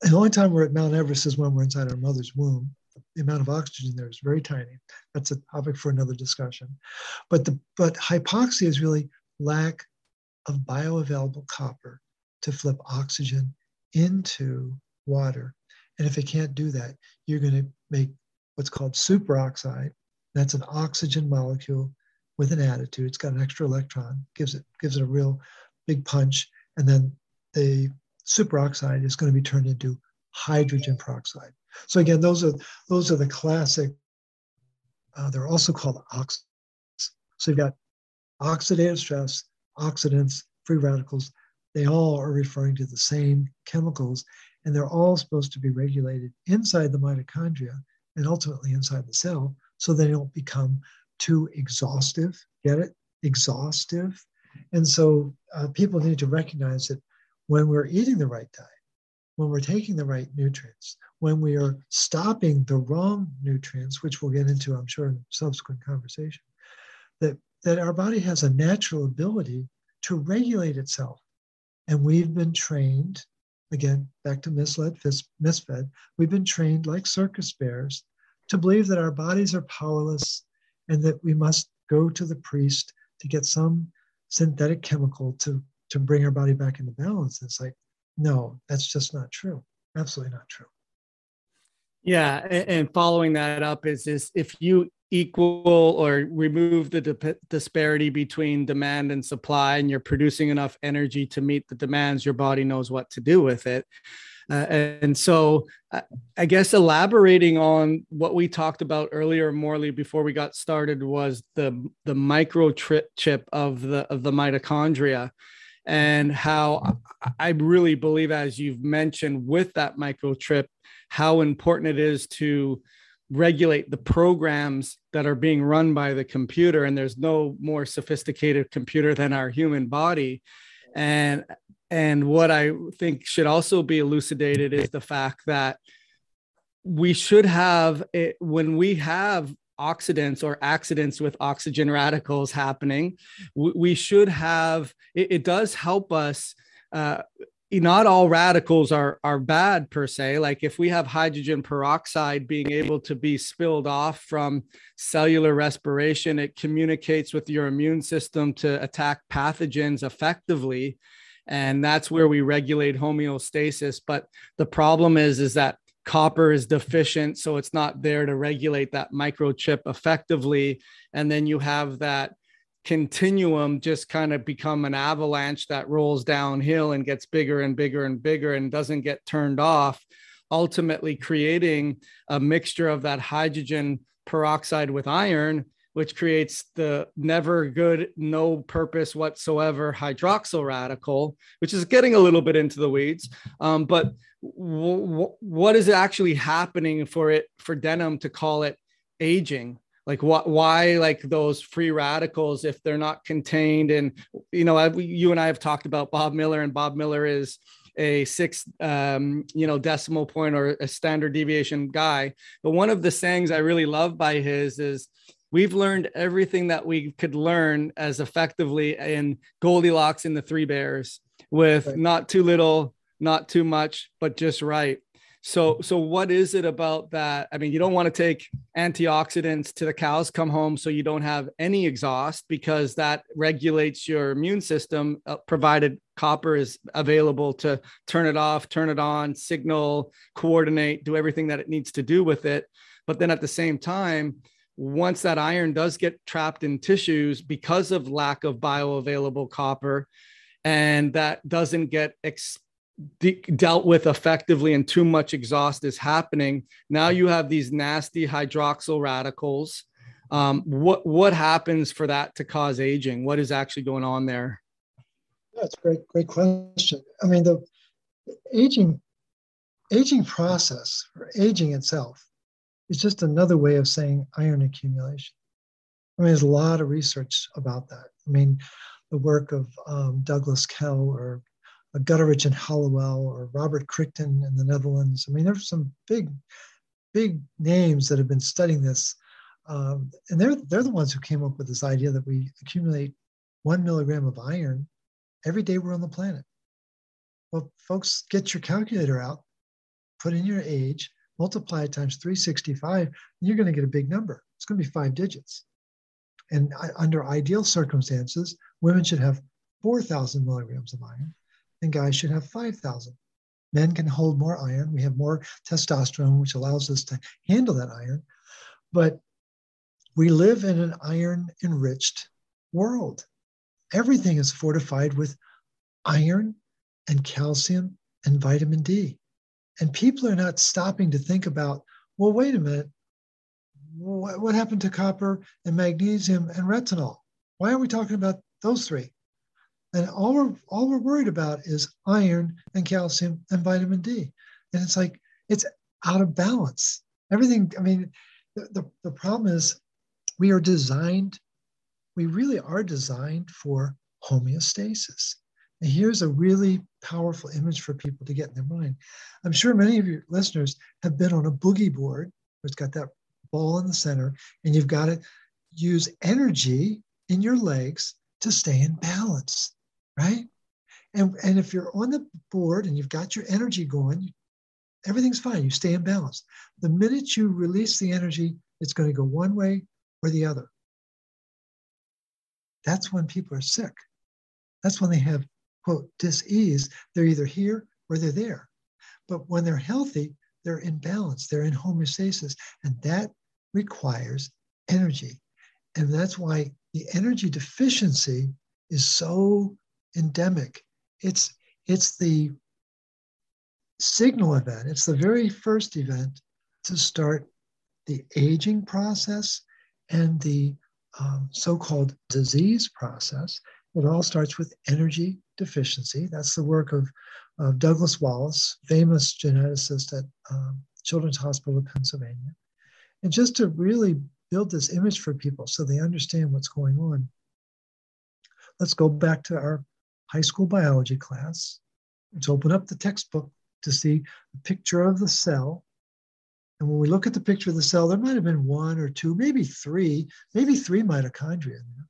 The only time we're at Mount Everest is when we're inside our mother's womb. The amount of oxygen there is very tiny. That's a topic for another discussion. But the but hypoxia is really lack of bioavailable copper to flip oxygen into water. And if it can't do that, you're going to make what's called superoxide. That's an oxygen molecule with an attitude. It's got an extra electron, gives it, gives it a real big punch. And then the superoxide is going to be turned into hydrogen peroxide. So again, those are, those are the classic, uh, they're also called oxidants. So you've got oxidative stress, oxidants, free radicals, they all are referring to the same chemicals, and they're all supposed to be regulated inside the mitochondria and ultimately inside the cell so they don't become too exhaustive. Get it? Exhaustive. And so uh, people need to recognize that when we're eating the right diet, when we're taking the right nutrients, when we are stopping the wrong nutrients, which we'll get into, I'm sure, in subsequent conversation, that that our body has a natural ability to regulate itself. And we've been trained, again, back to misled, misfed, we've been trained like circus bears to believe that our bodies are powerless and that we must go to the priest to get some synthetic chemical to, to bring our body back into balance. It's like, no, that's just not true. Absolutely not true. Yeah, and following that up is this, if you equal or remove the di- disparity between demand and supply, and you're producing enough energy to meet the demands, your body knows what to do with it. Uh, and so uh, I guess elaborating on what we talked about earlier, Morley, before we got started, was the, the microchip of the, of the mitochondria, and how I really believe, as you've mentioned with that microchip, how important it is to regulate the programs that are being run by the computer. And there's no more sophisticated computer than our human body. And, and what I think should also be elucidated is the fact that we should have it, when we have oxidants or accidents with oxygen radicals happening, we, we should have, it, it does help us, uh, not all radicals are are bad per se. Like if we have hydrogen peroxide being able to be spilled off from cellular respiration, it communicates with your immune system to attack pathogens effectively. And that's where we regulate homeostasis. But the problem is, is that copper is deficient. So it's not there to regulate that microchip effectively. And then you have that continuum just kind of become an avalanche that rolls downhill and gets bigger and bigger and bigger and doesn't get turned off, ultimately creating a mixture of that hydrogen peroxide with iron, which creates the never good, no purpose whatsoever hydroxyl radical, which is getting a little bit into the weeds. Um, but w- w- what is actually happening for it, for Denham to call it aging? Like what, why, like those free radicals, if they're not contained? And, you know, I, you and I have talked about Bob Miller, and Bob Miller is a six, um, you know, decimal point or a standard deviation guy. But one of the sayings I really love by his is We've learned everything that we could learn as effectively in Goldilocks in the Three Bears with right. not too little, not too much, but just right. So, so what is it about that? I mean, you don't want to take antioxidants to the cows come home so you don't have any exhaust, because that regulates your immune system, uh, provided copper is available to turn it off, turn it on, signal, coordinate, do everything that it needs to do with it. But then at the same time, once that iron does get trapped in tissues because of lack of bioavailable copper, and that doesn't get ex- de- dealt with effectively and too much exhaust is happening, now you have these nasty hydroxyl radicals. Um, what, what happens for that to cause aging? What is actually going on there? That's a great, great question. I mean, the aging, aging process, or aging itself, is just another way of saying iron accumulation. I mean, there's a lot of research about that. I mean, the work of um, Douglas Kell or Gutterich and Hallowell or Robert Crichton in the Netherlands. I mean, there's some big, big names that have been studying this. Um, and they're, they're the ones who came up with this idea that we accumulate one milligram of iron every day we're on the planet. Well, folks, get your calculator out, put in your age, multiply it times three sixty-five, and you're going to get a big number. It's going to be five digits. And under ideal circumstances, women should have four thousand milligrams of iron, and guys should have five thousand. Men can hold more iron. We have more testosterone, which allows us to handle that iron. But we live in an iron-enriched world. Everything is fortified with iron and calcium and vitamin D. And people are not stopping to think about, well, wait a minute, what, what happened to copper and magnesium and retinol? Why are we talking about those three? And all we're, all we're worried about is iron and calcium and vitamin D. And it's like, it's out of balance. Everything, I mean, the, the, the problem is we are designed, we really are designed for homeostasis. And here's a really powerful image for people to get in their mind. I'm sure many of your listeners have been on a boogie board, where it's got that ball in the center, and you've got to use energy in your legs to stay in balance, right? And, and if you're on the board and you've got your energy going, everything's fine, you stay in balance. The minute you release the energy, it's going to go one way or the other. That's when people are sick. That's when they have, quote, dis-ease. They're either here or they're there. But when they're healthy, they're in balance. They're in homeostasis. And that requires energy. And that's why the energy deficiency is so endemic. It's, it's the signal event. It's the very first event to start the aging process and the um, so-called disease process. It all starts with energy deficiency. That's the work of, of Douglas Wallace, famous geneticist at um, Children's Hospital of Pennsylvania. And just to really build this image for people so they understand what's going on, let's go back to our high school biology class. Let's open up the textbook to see a picture of the cell. And when we look at the picture of the cell, there might have been one or two, maybe three, maybe three mitochondria in there.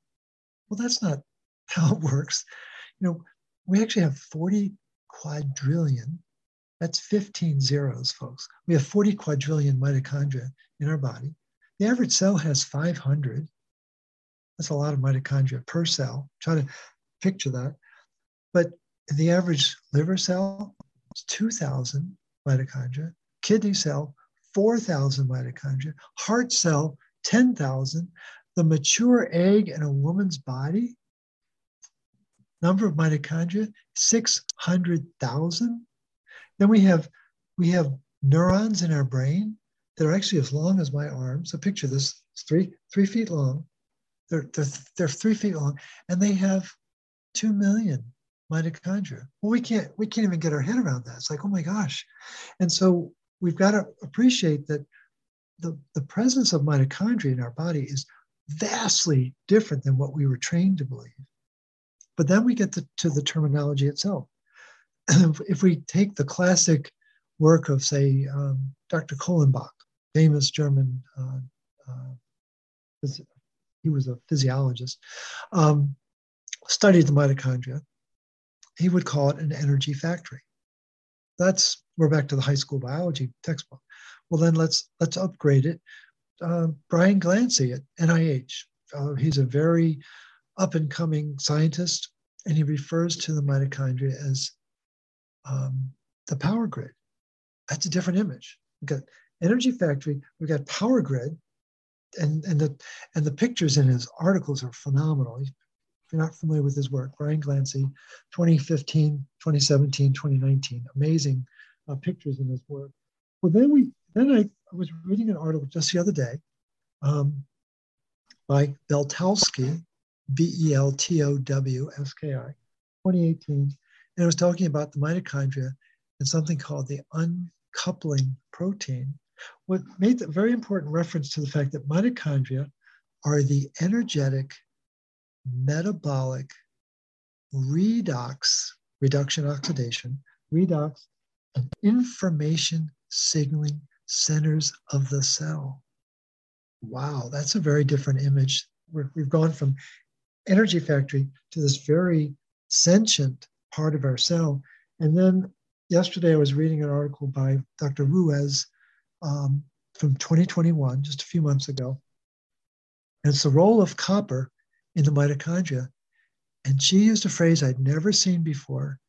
Well, that's not how it works. You know, we actually have forty quadrillion, that's fifteen zeros, folks. We have forty quadrillion mitochondria in our body. The average cell has five hundred. That's a lot of mitochondria per cell. Try to picture that. But the average liver cell is two thousand mitochondria, kidney cell, four thousand mitochondria, heart cell, ten thousand. The mature egg in a woman's body, number of mitochondria, six hundred thousand. Then we have we have neurons in our brain that are actually as long as my arm. So picture this, it's three, three feet long. They're, they're, they're three feet long, and they have two million mitochondria. Well, we can't, we can't even get our head around that. It's like, oh my gosh. And so we've got to appreciate that the, the presence of mitochondria in our body is vastly different than what we were trained to believe. But then we get to, to the terminology itself. If we take the classic work of, say, um, Doctor Kohlenbach, famous German uh, uh, he was a physiologist, um, studied the mitochondria, he would call it an energy factory. That's, we're back to the high school biology textbook. Well, then let's let's upgrade it. Uh, Brian Glancy at N I H, uh, he's a very up-and-coming scientist, and he refers to the mitochondria as um, the power grid. That's a different image. We've got energy factory, we've got power grid, and and the and the pictures in his articles are phenomenal. If you're not familiar with his work, Brian Glancy, twenty fifteen, twenty seventeen, twenty nineteen, amazing uh, pictures in his work. Well, then we then I, I was reading an article just the other day um, by Beltowski, B E L T O W S K I, twenty eighteen, and it was talking about the mitochondria and something called the uncoupling protein. What made that very important reference to the fact that mitochondria are the energetic, metabolic redox, reduction oxidation, redox, and information signaling centers of the cell. Wow, that's a very different image. We're, we've gone from energy factory to this very sentient part of our cell. And then yesterday I was reading an article by Doctor Ruiz um, from twenty twenty-one, just a few months ago. And it's the role of copper in the mitochondria. And she used a phrase I'd never seen before.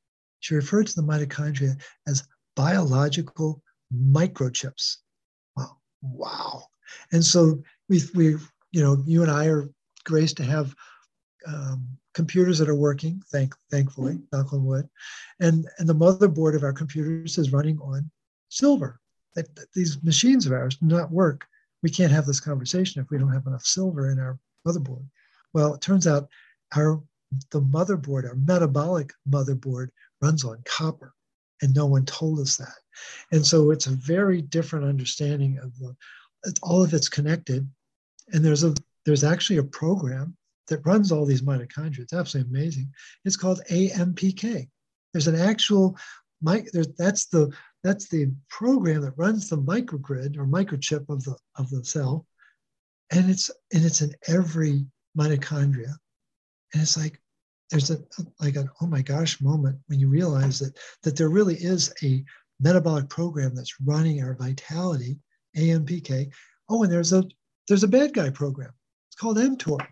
She referred to the mitochondria as biological microchips. Wow. Wow. And so we've, we've you know, you and I are graced to have um, computers that are working, thank, thankfully, knock on wood. And, and the motherboard of our computers is running on silver. That, that these machines of ours do not work. We can't have this conversation if we don't have enough silver in our motherboard. Well, it turns out our the motherboard, our metabolic motherboard, runs on copper, and no one told us that. And so it's a very different understanding of the, all of it's connected. And there's a there's actually a program that runs all these mitochondria. It's absolutely amazing. It's called A M P K. There's an actual mic. That's the that's the program that runs the microgrid or microchip of the of the cell, and it's and it's in every mitochondria. And it's like there's a like an oh my gosh moment when you realize that that there really is a metabolic program that's running our vitality, A M P K. Oh, and there's a There's a bad guy program. It's called mTOR.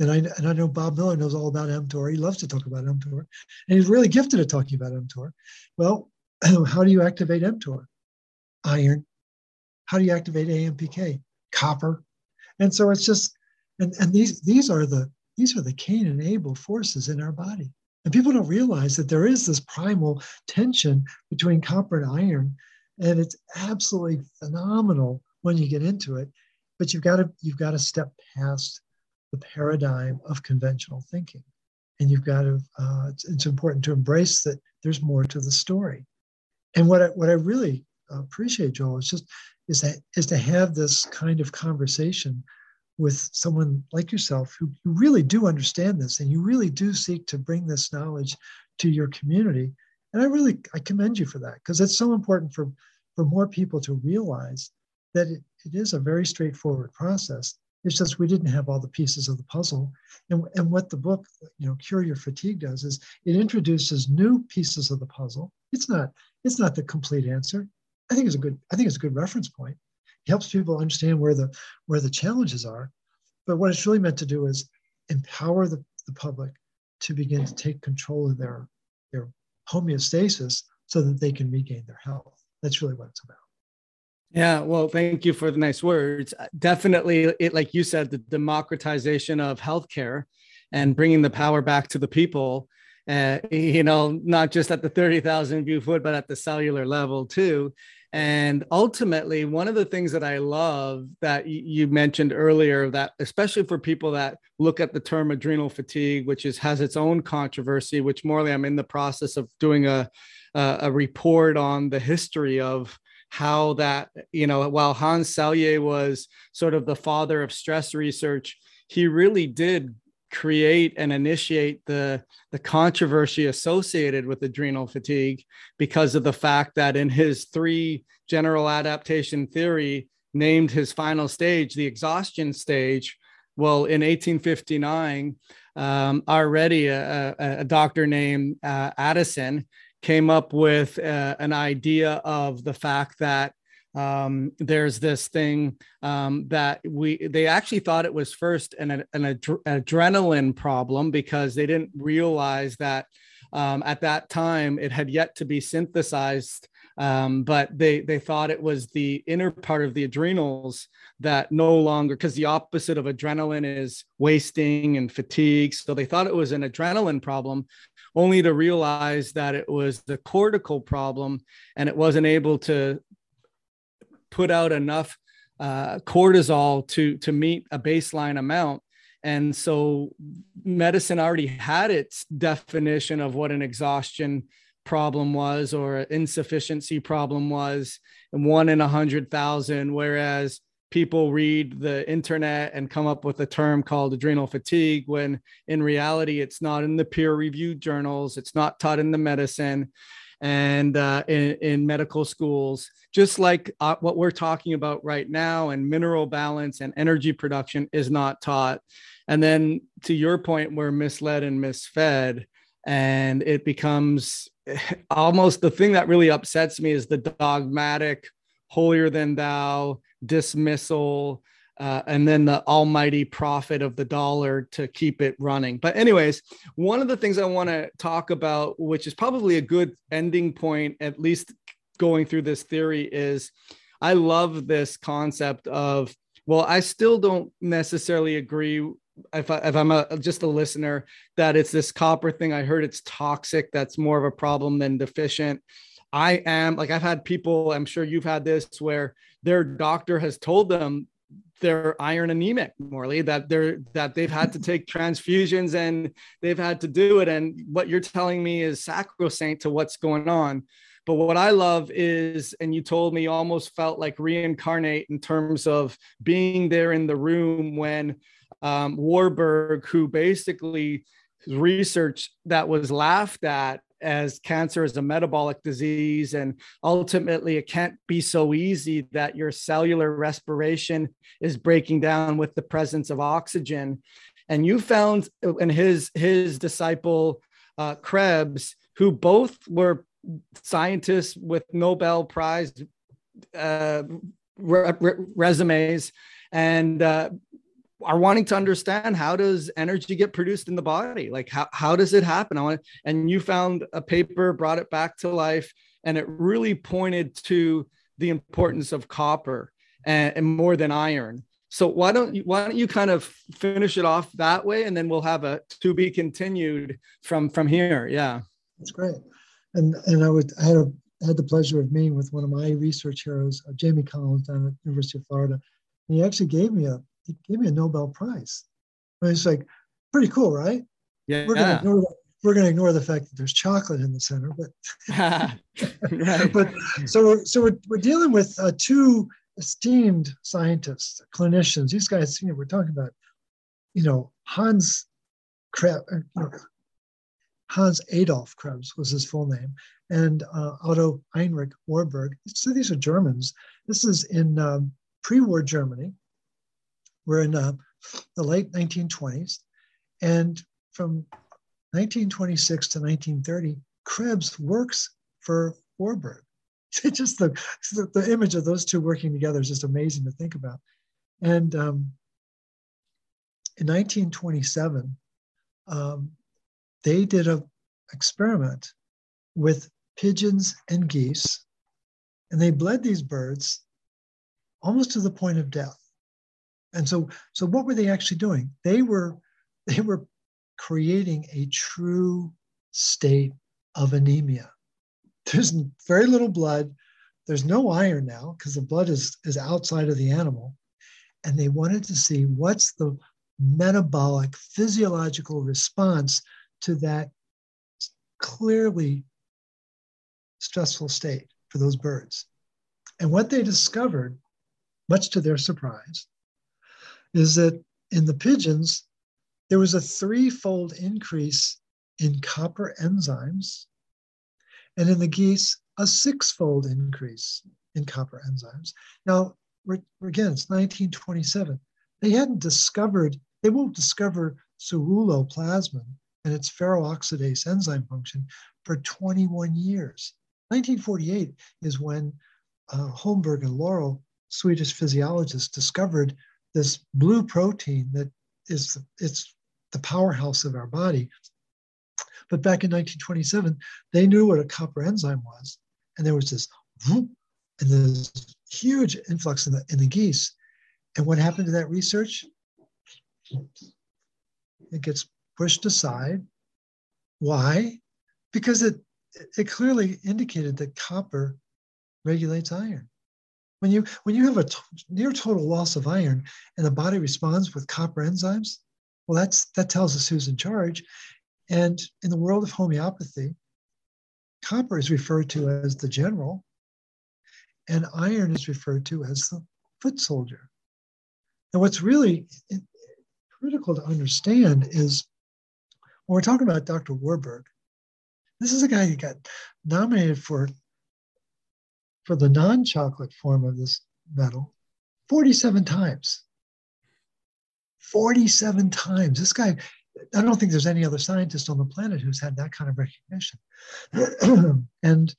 And I, and I know Bob Miller knows all about mTOR. He loves to talk about mTOR. And he's really gifted at talking about mTOR. Well, how do you activate mTOR? Iron. How do you activate A M P K? Copper. And so it's just, and, and these these are the these are the Cain and Abel forces in our body. And people don't realize that there is this primal tension between copper and iron. And it's absolutely phenomenal when you get into it. But you've got to you've got to step past the paradigm of conventional thinking, and you've got to uh, it's, it's important to embrace that there's more to the story. And what I, what I really appreciate, Joel, is just is that is to have this kind of conversation with someone like yourself who you really do understand this, and you really do seek to bring this knowledge to your community. And I really I commend you for that, because it's so important for for more people to realize that it, it is a very straightforward process. It's just we didn't have all the pieces of the puzzle. And, and what the book, you know, Cure Your Fatigue does is it introduces new pieces of the puzzle. It's not, it's not the complete answer. I think it's a good, I think it's a good reference point. It helps people understand where the where the challenges are. But what it's really meant to do is empower the, the public to begin to take control of their, their homeostasis so that they can regain their health. That's really what it's about. Yeah, well, thank you for the nice words. Definitely, it, like you said, the democratization of healthcare and bringing the power back to the people, uh, you know, not just at the thirty thousand view foot, but at the cellular level too. And ultimately, one of the things that I love that you mentioned earlier, that especially for people that look at the term adrenal fatigue, which is has its own controversy, which Morley, I'm in the process of doing a, a, a report on the history of how that, you know, while Hans Selye was sort of the father of stress research, he really did create and initiate the, the controversy associated with adrenal fatigue because of the fact that in his three general adaptation theory, named his final stage the exhaustion stage, Well, in eighteen fifty-nine, um, already a, a, a doctor named uh, Addison came up with uh, an idea of the fact that um, there's this thing um, that we, they actually thought it was first an, an adre- adrenaline problem, because they didn't realize that um, at that time it had yet to be synthesized. Um, but they they thought it was the inner part of the adrenals that no longer, because the opposite of adrenaline is wasting and fatigue. So they thought it was an adrenaline problem, only to realize that it was the cortical problem, and it wasn't able to put out enough uh, cortisol to to meet a baseline amount. And so medicine already had its definition of what an exhaustion problem was, or insufficiency problem was, and one in a hundred thousand, whereas people read the internet and come up with a term called adrenal fatigue, when in reality, it's not in the peer-reviewed journals, it's not taught in the medicine and uh, in, in medical schools, just like uh, what we're talking about right now, and mineral balance and energy production is not taught. And then to your point, we're misled and misfed, and it becomes almost the thing that really upsets me is the dogmatic, holier than thou dismissal, uh, and then the almighty profit of the dollar to keep it running. But anyways, one of the things I want to talk about, which is probably a good ending point, at least going through this theory, is I love this concept of, well, I still don't necessarily agree, If, I, if I'm a, just a listener, that it's this copper thing. I heard it's toxic. That's more of a problem than deficient. I am like, I've had people, I'm sure you've had this, where their doctor has told them they're iron anemic, Morley, that they're, that they've had to take transfusions and they've had to do it. And what you're telling me is sacrosanct to what's going on. But what I love is, and you told me almost felt like reincarnate in terms of being there in the room when Um, Warburg, who basically researched that was laughed at as cancer as a metabolic disease, and ultimately it can't be so easy that your cellular respiration is breaking down with the presence of oxygen. And you found, and his his disciple uh, Krebs, who both were scientists with Nobel Prize uh, re- re- resumes, and uh, are wanting to understand, how does energy get produced in the body? Like, how, how does it happen? I want to, and you found a paper, brought it back to life, and it really pointed to the importance of copper and, and more than iron. So why don't you, why don't you kind of finish it off that way? And then we'll have a to be continued from, from here. Yeah. That's great. And, and I would, I had a, had the pleasure of meeting with one of my research heroes, Jamie Collins, down at University of Florida. And he actually gave me a, He gave me a Nobel Prize. And it's like, pretty cool, right? Yeah. We're going to we're going to ignore the fact that there's chocolate in the center, but but so we're, so we're we're dealing with uh, two esteemed scientists, clinicians. These guys, you know, we're talking about, you know, Hans Krebs, Hans Adolf Krebs was his full name, and uh, Otto Heinrich Warburg. So these are Germans. This is in um, pre-war Germany. We're in uh, the late nineteen twenties, and from nineteen twenty-six to nineteen thirty, Krebs works for Warburg. Just the, the image of those two working together is just amazing to think about. And um, in nineteen twenty-seven, um, they did an experiment with pigeons and geese, and they bled these birds almost to the point of death. And so, so what were they actually doing? They were, they were creating a true state of anemia. There's very little blood. There's no iron now because the blood is, is outside of the animal. And they wanted to see what's the metabolic, physiological response to that clearly stressful state for those birds. And what they discovered, much to their surprise, is that in the pigeons, there was a threefold increase in copper enzymes, and in the geese, a sixfold increase in copper enzymes. Now, we're, again, it's nineteen twenty-seven. They hadn't discovered They won't discover ceruloplasmin and its ferrooxidase enzyme function for twenty-one years. nineteen forty-eight is when uh, Holmberg and Laurel, Swedish physiologists, discovered this blue protein that is it's the powerhouse of our body. But back in nineteen twenty-seven, they knew what a copper enzyme was, and there was this whoop, and this huge influx in the, in the geese. And what happened to that research? It gets pushed aside. Why? Because it, it clearly indicated that copper regulates iron. When you, when you have a t- near total loss of iron and the body responds with copper enzymes, well, that's, that tells us who's in charge. And in the world of homeopathy, copper is referred to as the general, and iron is referred to as the foot soldier. And what's really critical to understand is when we're talking about Doctor Warburg, this is a guy who got nominated for, for the non-chocolate form of this medal forty-seven times. forty-seven times. This guy, I don't think there's any other scientist on the planet who's had that kind of recognition. And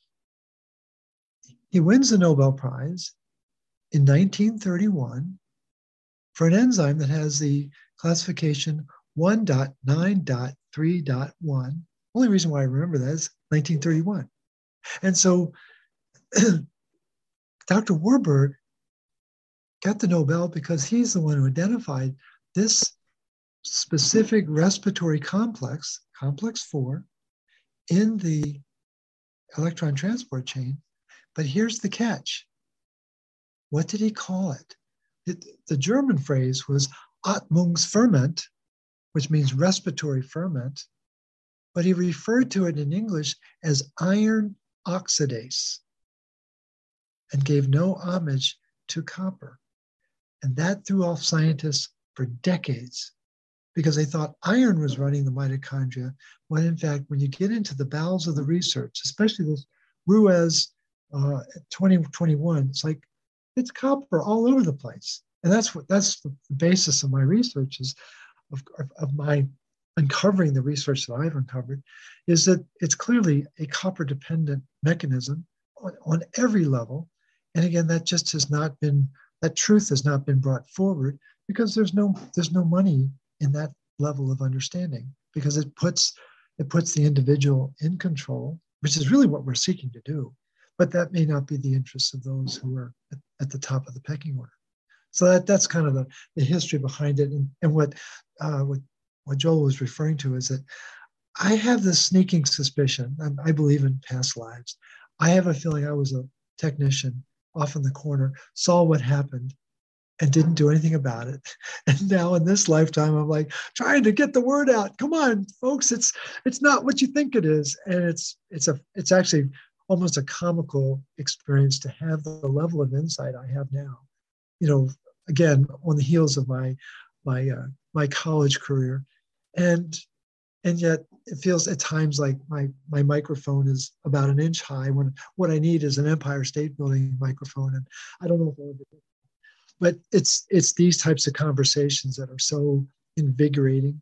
he wins the Nobel Prize in nineteen thirty-one for an enzyme that has the classification one point nine point three point one. Only reason why I remember that is nineteen thirty-one. And so Doctor Warburg got the Nobel because he's the one who identified this specific respiratory complex, complex four, in the electron transport chain. But here's the catch. What did he call it? it the German phrase was Atmungsferment, which means respiratory ferment, but he referred to it in English as iron oxidase and gave no homage to copper. And that threw off scientists for decades because they thought iron was running the mitochondria, when in fact, when you get into the bowels of the research, especially this Ruiz Uh, twenty twenty-one, it's like, it's copper all over the place. And that's what, that's the basis of my research is, of, of my uncovering the research that I've uncovered, is that it's clearly a copper dependent mechanism on, on every level. And again, that just has not been, that truth has not been brought forward because there's no, there's no money in that level of understanding, because it puts, it puts the individual in control, which is really what we're seeking to do. But that may not be the interests of those who are at the top of the pecking order. So that, that's kind of the, the history behind it. And, and what, uh, what what Joel was referring to is that I have this sneaking suspicion, I, I believe in past lives. I have a feeling I was a technician off in the corner, saw what happened and didn't do anything about it. And now in this lifetime, I'm like trying to get the word out. Come on, folks, it's it's not what you think it is. And it's it's a it's actually almost a comical experience to have the level of insight I have now. You know, again, on the heels of my my uh, my college career, and and yet it feels at times like my my microphone is about an inch high when what I need is an Empire State Building microphone, and I don't know if I'll do it. But it's it's these types of conversations that are so invigorating,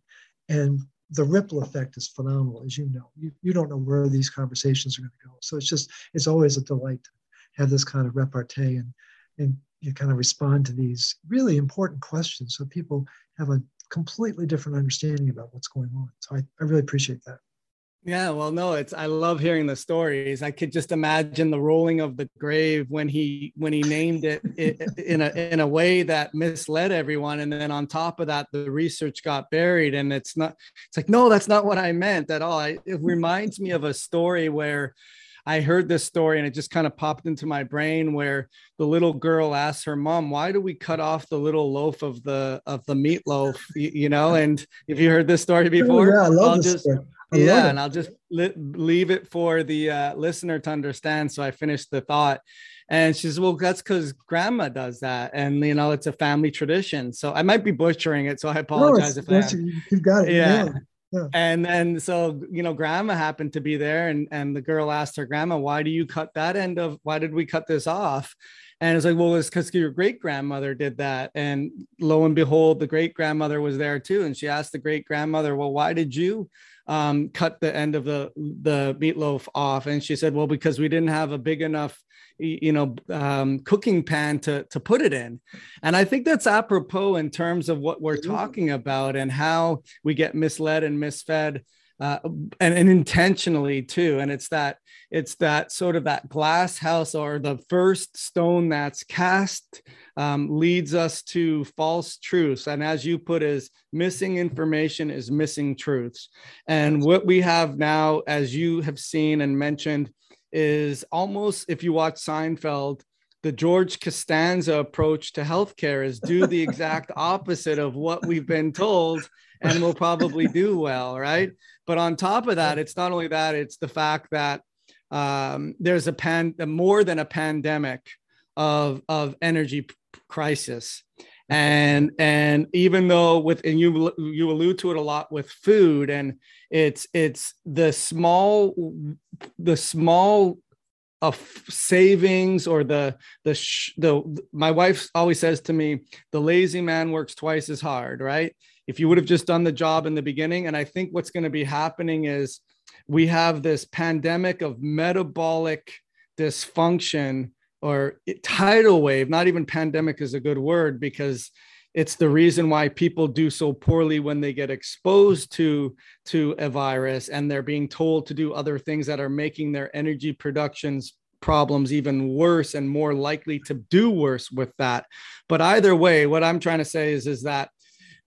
and the ripple effect is phenomenal, as you know. You, you don't know where these conversations are going to go. So it's just, it's always a delight to have this kind of repartee and, and you kind of respond to these really important questions so people have a completely different understanding about what's going on. So I, I really appreciate that. Yeah, well, no, it's, I love hearing the stories. I could just imagine the rolling of the grave when he when he named it, it in a in a way that misled everyone. And then on top of that, the research got buried. And it's not, it's like, no, that's not what I meant at all. I, it reminds me of a story where I heard this story and it just kind of popped into my brain, where the little girl asks her mom, why do we cut off the little loaf of the of the meatloaf? You, you know, and have you heard this story before? Oh, yeah, I love I'll this just, story. I yeah, and I'll just li- leave it for the uh, listener to understand. So I finished the thought, and she says, well, that's because grandma does that. And, you know, it's a family tradition. So I might be butchering it. So I apologize no, if I am. You've got it. Yeah. yeah. yeah. And then so, you know, grandma happened to be there, and, and the girl asked her grandma, why do you cut that end of, why did we cut this off? And it's like, well, it's because your great grandmother did that. And lo and behold, the great grandmother was there too. And she asked the great grandmother, well, why did you um, cut the end of the, the meatloaf off? And she said, well, because we didn't have a big enough, you know, um, cooking pan to, to put it in. And I think that's apropos in terms of what we're talking about and how we get misled and misfed. Uh, and, and intentionally too. And it's that, it's that sort of that glass house or the first stone that's cast um, leads us to false truths. And as you put is missing information is missing truths. And what we have now, as you have seen and mentioned, is almost, if you watch Seinfeld, the George Costanza approach to healthcare is do the exact opposite of what we've been told and we'll probably do well, right? But on top of that, it's not only that, it's the fact that um, there's a pan, more than a pandemic of, of energy p- crisis. And, and even though with, and you, you allude to it a lot with food, and it's, it's the small, the small of savings or the, the, sh- the, my wife always says to me, the lazy man works twice as hard, right? If you would have just done the job in the beginning. And I think what's going to be happening is we have this pandemic of metabolic dysfunction or tidal wave, not even pandemic is a good word, because it's the reason why people do so poorly when they get exposed to, to a virus and they're being told to do other things that are making their energy productions problems even worse and more likely to do worse with that. But either way, what I'm trying to say is, is that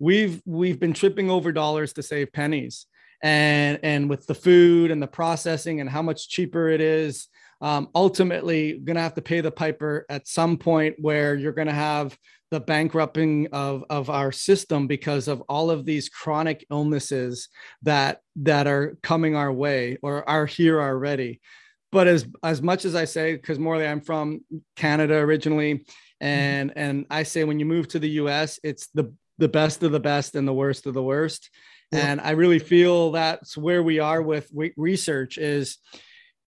We've we've been tripping over dollars to save pennies, and and with the food and the processing and how much cheaper it is, um, ultimately going to have to pay the piper at some point where you're going to have the bankrupting of of our system because of all of these chronic illnesses that that are coming our way or are here already. But as as much as I say, because Morley, I'm from Canada originally, and and I say when you move to the U S, it's the the best of the best and the worst of the worst. Yeah. And I really feel that's where we are with research is,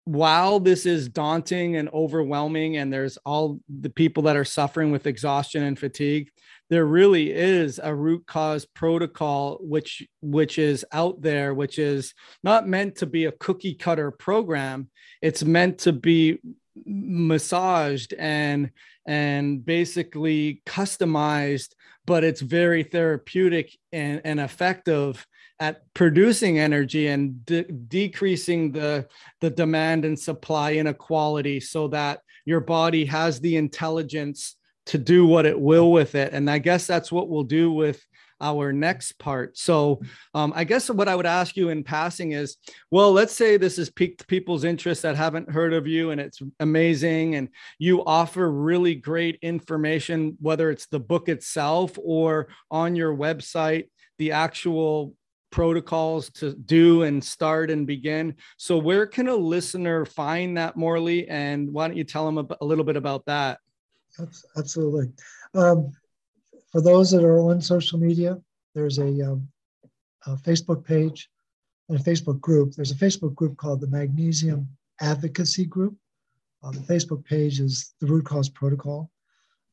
while this is daunting and overwhelming, and there's all the people that are suffering with exhaustion and fatigue, there really is a root cause protocol, which, which is out there, which is not meant to be a cookie cutter program. It's meant to be massaged and, and basically customized, but it's very therapeutic and, and effective at producing energy and de- decreasing the, the demand and supply inequality so that your body has the intelligence to do what it will with it. And I guess that's what we'll do with our next part. So um, I guess what I would ask you in passing is, well, let's say this has piqued people's interest that haven't heard of you and it's amazing. And you offer really great information, whether it's the book itself or on your website, the actual protocols to do and start and begin. So where can a listener find that, Morley? And why don't you tell them a, a little bit about that? Absolutely. Um, for those that are on social media, there's a, um, a Facebook page and a Facebook group. There's a Facebook group called the Magnesium Advocacy Group. Uh, the Facebook page is the Root Cause Protocol.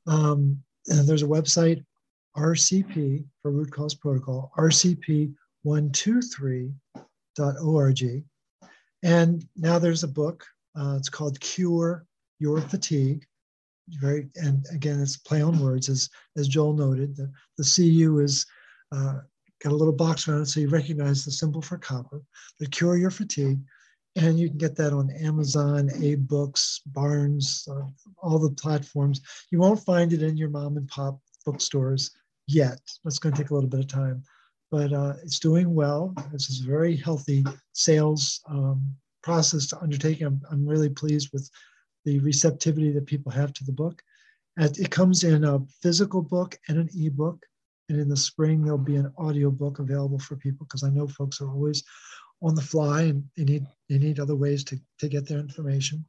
Um, and there's a website, R C P, for Root Cause Protocol, R C P one two three dot org. And now there's a book. Uh, it's called Cure Your Fatigue. Very, and again, it's play on words, as as Joel noted. The, the C U is uh, got a little box around it, so you recognize the symbol for copper. But Cure Your Fatigue, and you can get that on Amazon, A-Books, Barnes, uh, all the platforms. You won't find it in your mom and pop bookstores yet. That's going to take a little bit of time, but uh, it's doing well. This is a very healthy sales um, process to undertake. I'm I'm really pleased with the receptivity that people have to the book. It comes in a physical book and an ebook. And in the spring, there'll be an audio book available for people, because I know folks are always on the fly and they need they need other ways to, to get their information.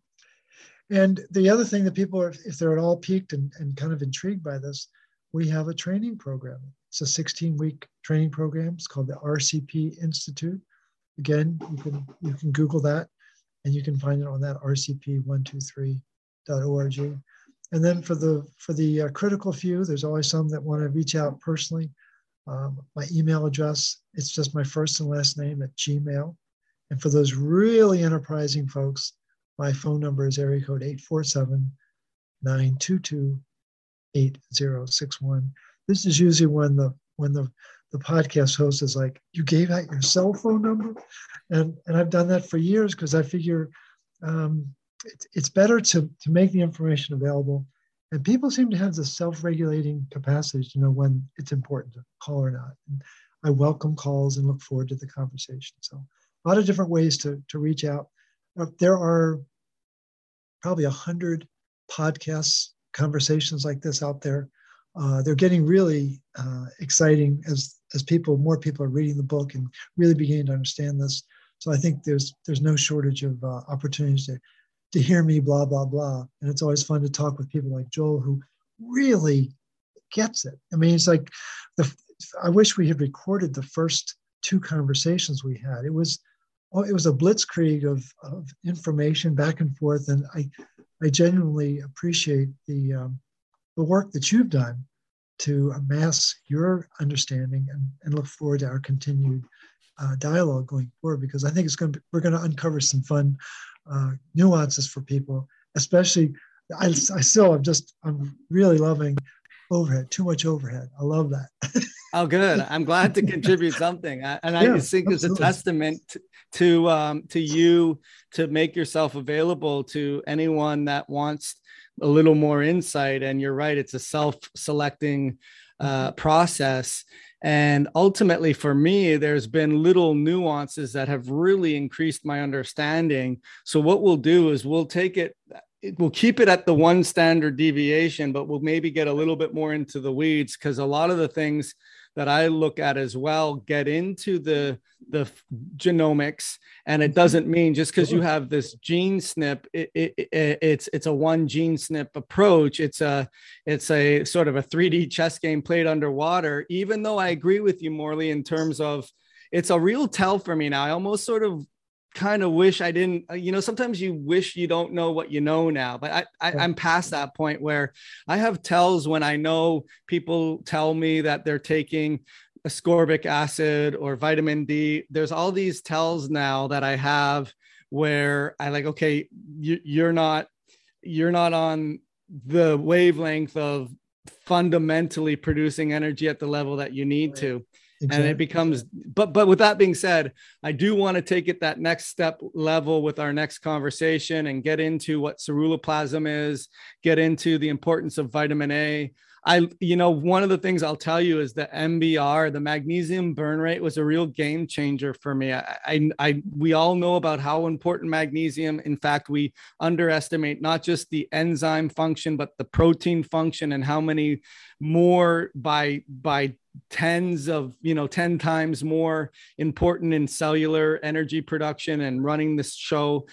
And the other thing that people are, if they're at all piqued and, and kind of intrigued by this, we have a training program. It's a sixteen-week training program. It's called the R C P Institute. Again, you can you can Google that. And you can find it on that R C P one two three dot org. And then for the for the uh, critical few, there's always some that want to reach out personally. Um, my email address, it's just my first and last name at Gmail. And for those really enterprising folks, my phone number is area code eight four seven, nine two two, eight zero six one. This is usually when the when the, the podcast host is like, you gave out your cell phone number? And, and I've done that for years because I figure um, it, it's better to, to make the information available. And people seem to have the self-regulating capacity to know when it's important to call or not. And I welcome calls and look forward to the conversation. So a lot of different ways to, to reach out. There are probably one hundred podcasts, conversations like this out there. Uh, they're getting really uh, exciting as, as people, more people are reading the book and really beginning to understand this. So I think there's there's no shortage of uh, opportunities to to hear me blah, blah, blah. And it's always fun to talk with people like Joel, who really gets it. I mean, it's like, the I wish we had recorded the first two conversations we had. It was oh, it was a blitzkrieg of, of information back and forth. And I, I genuinely appreciate the, um, the work that you've done to amass your understanding, and, and look forward to our continued uh, dialogue going forward, because I think it's going to be, we're going to uncover some fun Uh, nuances for people, especially, I, I still, I'm just, I'm really loving overhead, too much overhead. I love that. Oh, good. I'm glad to contribute something. I, and yeah, I just think absolutely. It's a testament to, to, um, to you to make yourself available to anyone that wants a little more insight. And you're right. It's a self-selecting uh, process. And ultimately, for me, there's been little nuances that have really increased my understanding. So what we'll do is we'll take it, we'll keep it at the one standard deviation, but we'll maybe get a little bit more into the weeds, because a lot of the things that I look at as well get into the, the genomics. And it doesn't mean just because you have this gene snip, it, it, it, it's it's a one gene snip approach. It's a it's a sort of a three D chess game played underwater, even though I agree with you, Morley, in terms of it's a real tell for me now. I almost sort of kind of wish I didn't, you know, sometimes you wish you don't know what you know now, but I, I, I'm past that point where I have tells when I know people tell me that they're taking ascorbic acid or vitamin D. There's all these tells now that I have where I like, okay, you, you're not, you're not on the wavelength of fundamentally producing energy at the level that you need to. Exactly. And it becomes, but but with that being said, I do want to take it that next step level with our next conversation and get into what ceruloplasmin is, get into the importance of vitamin A. I, you know, one of the things I'll tell you is the M B R, the magnesium burn rate, was a real game changer for me. I, I, I we all know about how important magnesium. In fact, we underestimate not just the enzyme function, but the protein function, and how many more by by. tens of, you know, ten times more important in cellular energy production and running this show.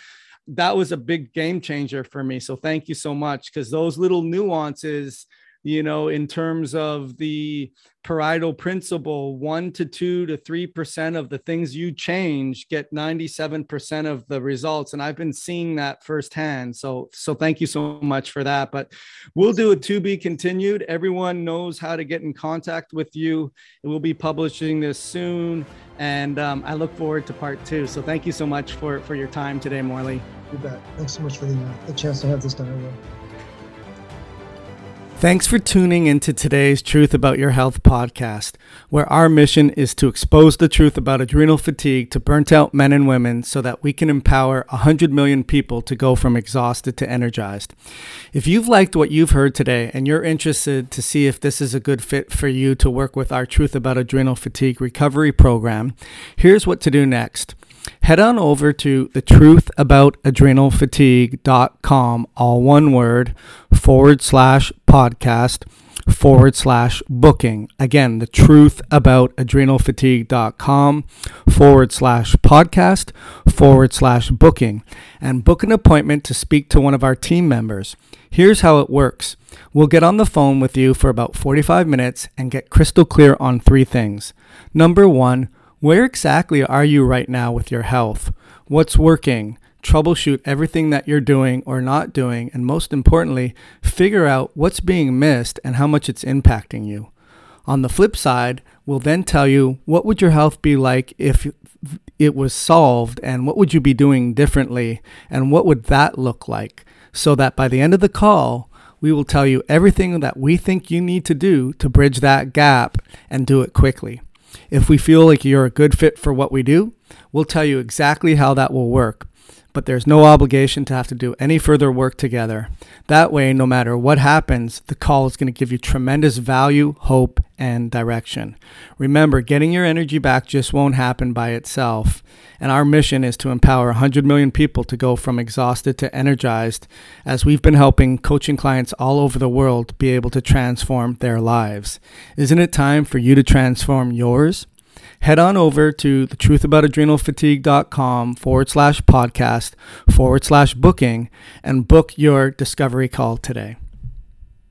That was a big game changer for me. So thank you so much, because those little nuances, you know, in terms of the parietal principle, one to two to three percent of the things you change get ninety-seven percent of the results. And I've been seeing that firsthand. So, so thank you so much for that, but we'll do a to be continued. Everyone knows how to get in contact with you. We'll be publishing this soon. And um, I look forward to part two. So thank you so much for, for your time today, Morley. You bet. Thanks so much for the, uh, the chance to have this dialogue. Thanks for tuning into today's Truth About Your Health podcast, where our mission is to expose the truth about adrenal fatigue to burnt-out men and women so that we can empower one hundred million people to go from exhausted to energized. If you've liked what you've heard today and you're interested to see if this is a good fit for you to work with our Truth About Adrenal Fatigue recovery program, here's what to do next. Head on over to the truth about adrenal fatigue dot com, all one word, forward slash podcast, forward slash booking. Again, the truth about adrenal fatigue dot com, forward slash podcast, forward slash booking, and book an appointment to speak to one of our team members. Here's how it works. We'll get on the phone with you for about forty-five minutes and get crystal clear on three things. Number one, where exactly are you right now with your health? What's working? troubleshoot everything that you're doing or not doing, and most importantly, figure out what's being missed and how much it's impacting you. On the flip side, we'll then tell you what would your health be like if it was solved, and what would you be doing differently, and what would that look like, so that by the end of the call, we will tell you everything that we think you need to do to bridge that gap and do it quickly. If we feel like you're a good fit for what we do, we'll tell you exactly how that will work. But there's no obligation to have to do any further work together. That way, no matter what happens, the call is going to give you tremendous value, hope, and direction. Remember, getting your energy back just won't happen by itself. And our mission is to empower one hundred million people to go from exhausted to energized, as we've been helping coaching clients all over the world be able to transform their lives. Isn't it time for you to transform yours? Head on over to the truth about adrenal fatigue dot com forward slash podcast forward slash booking and book your discovery call today.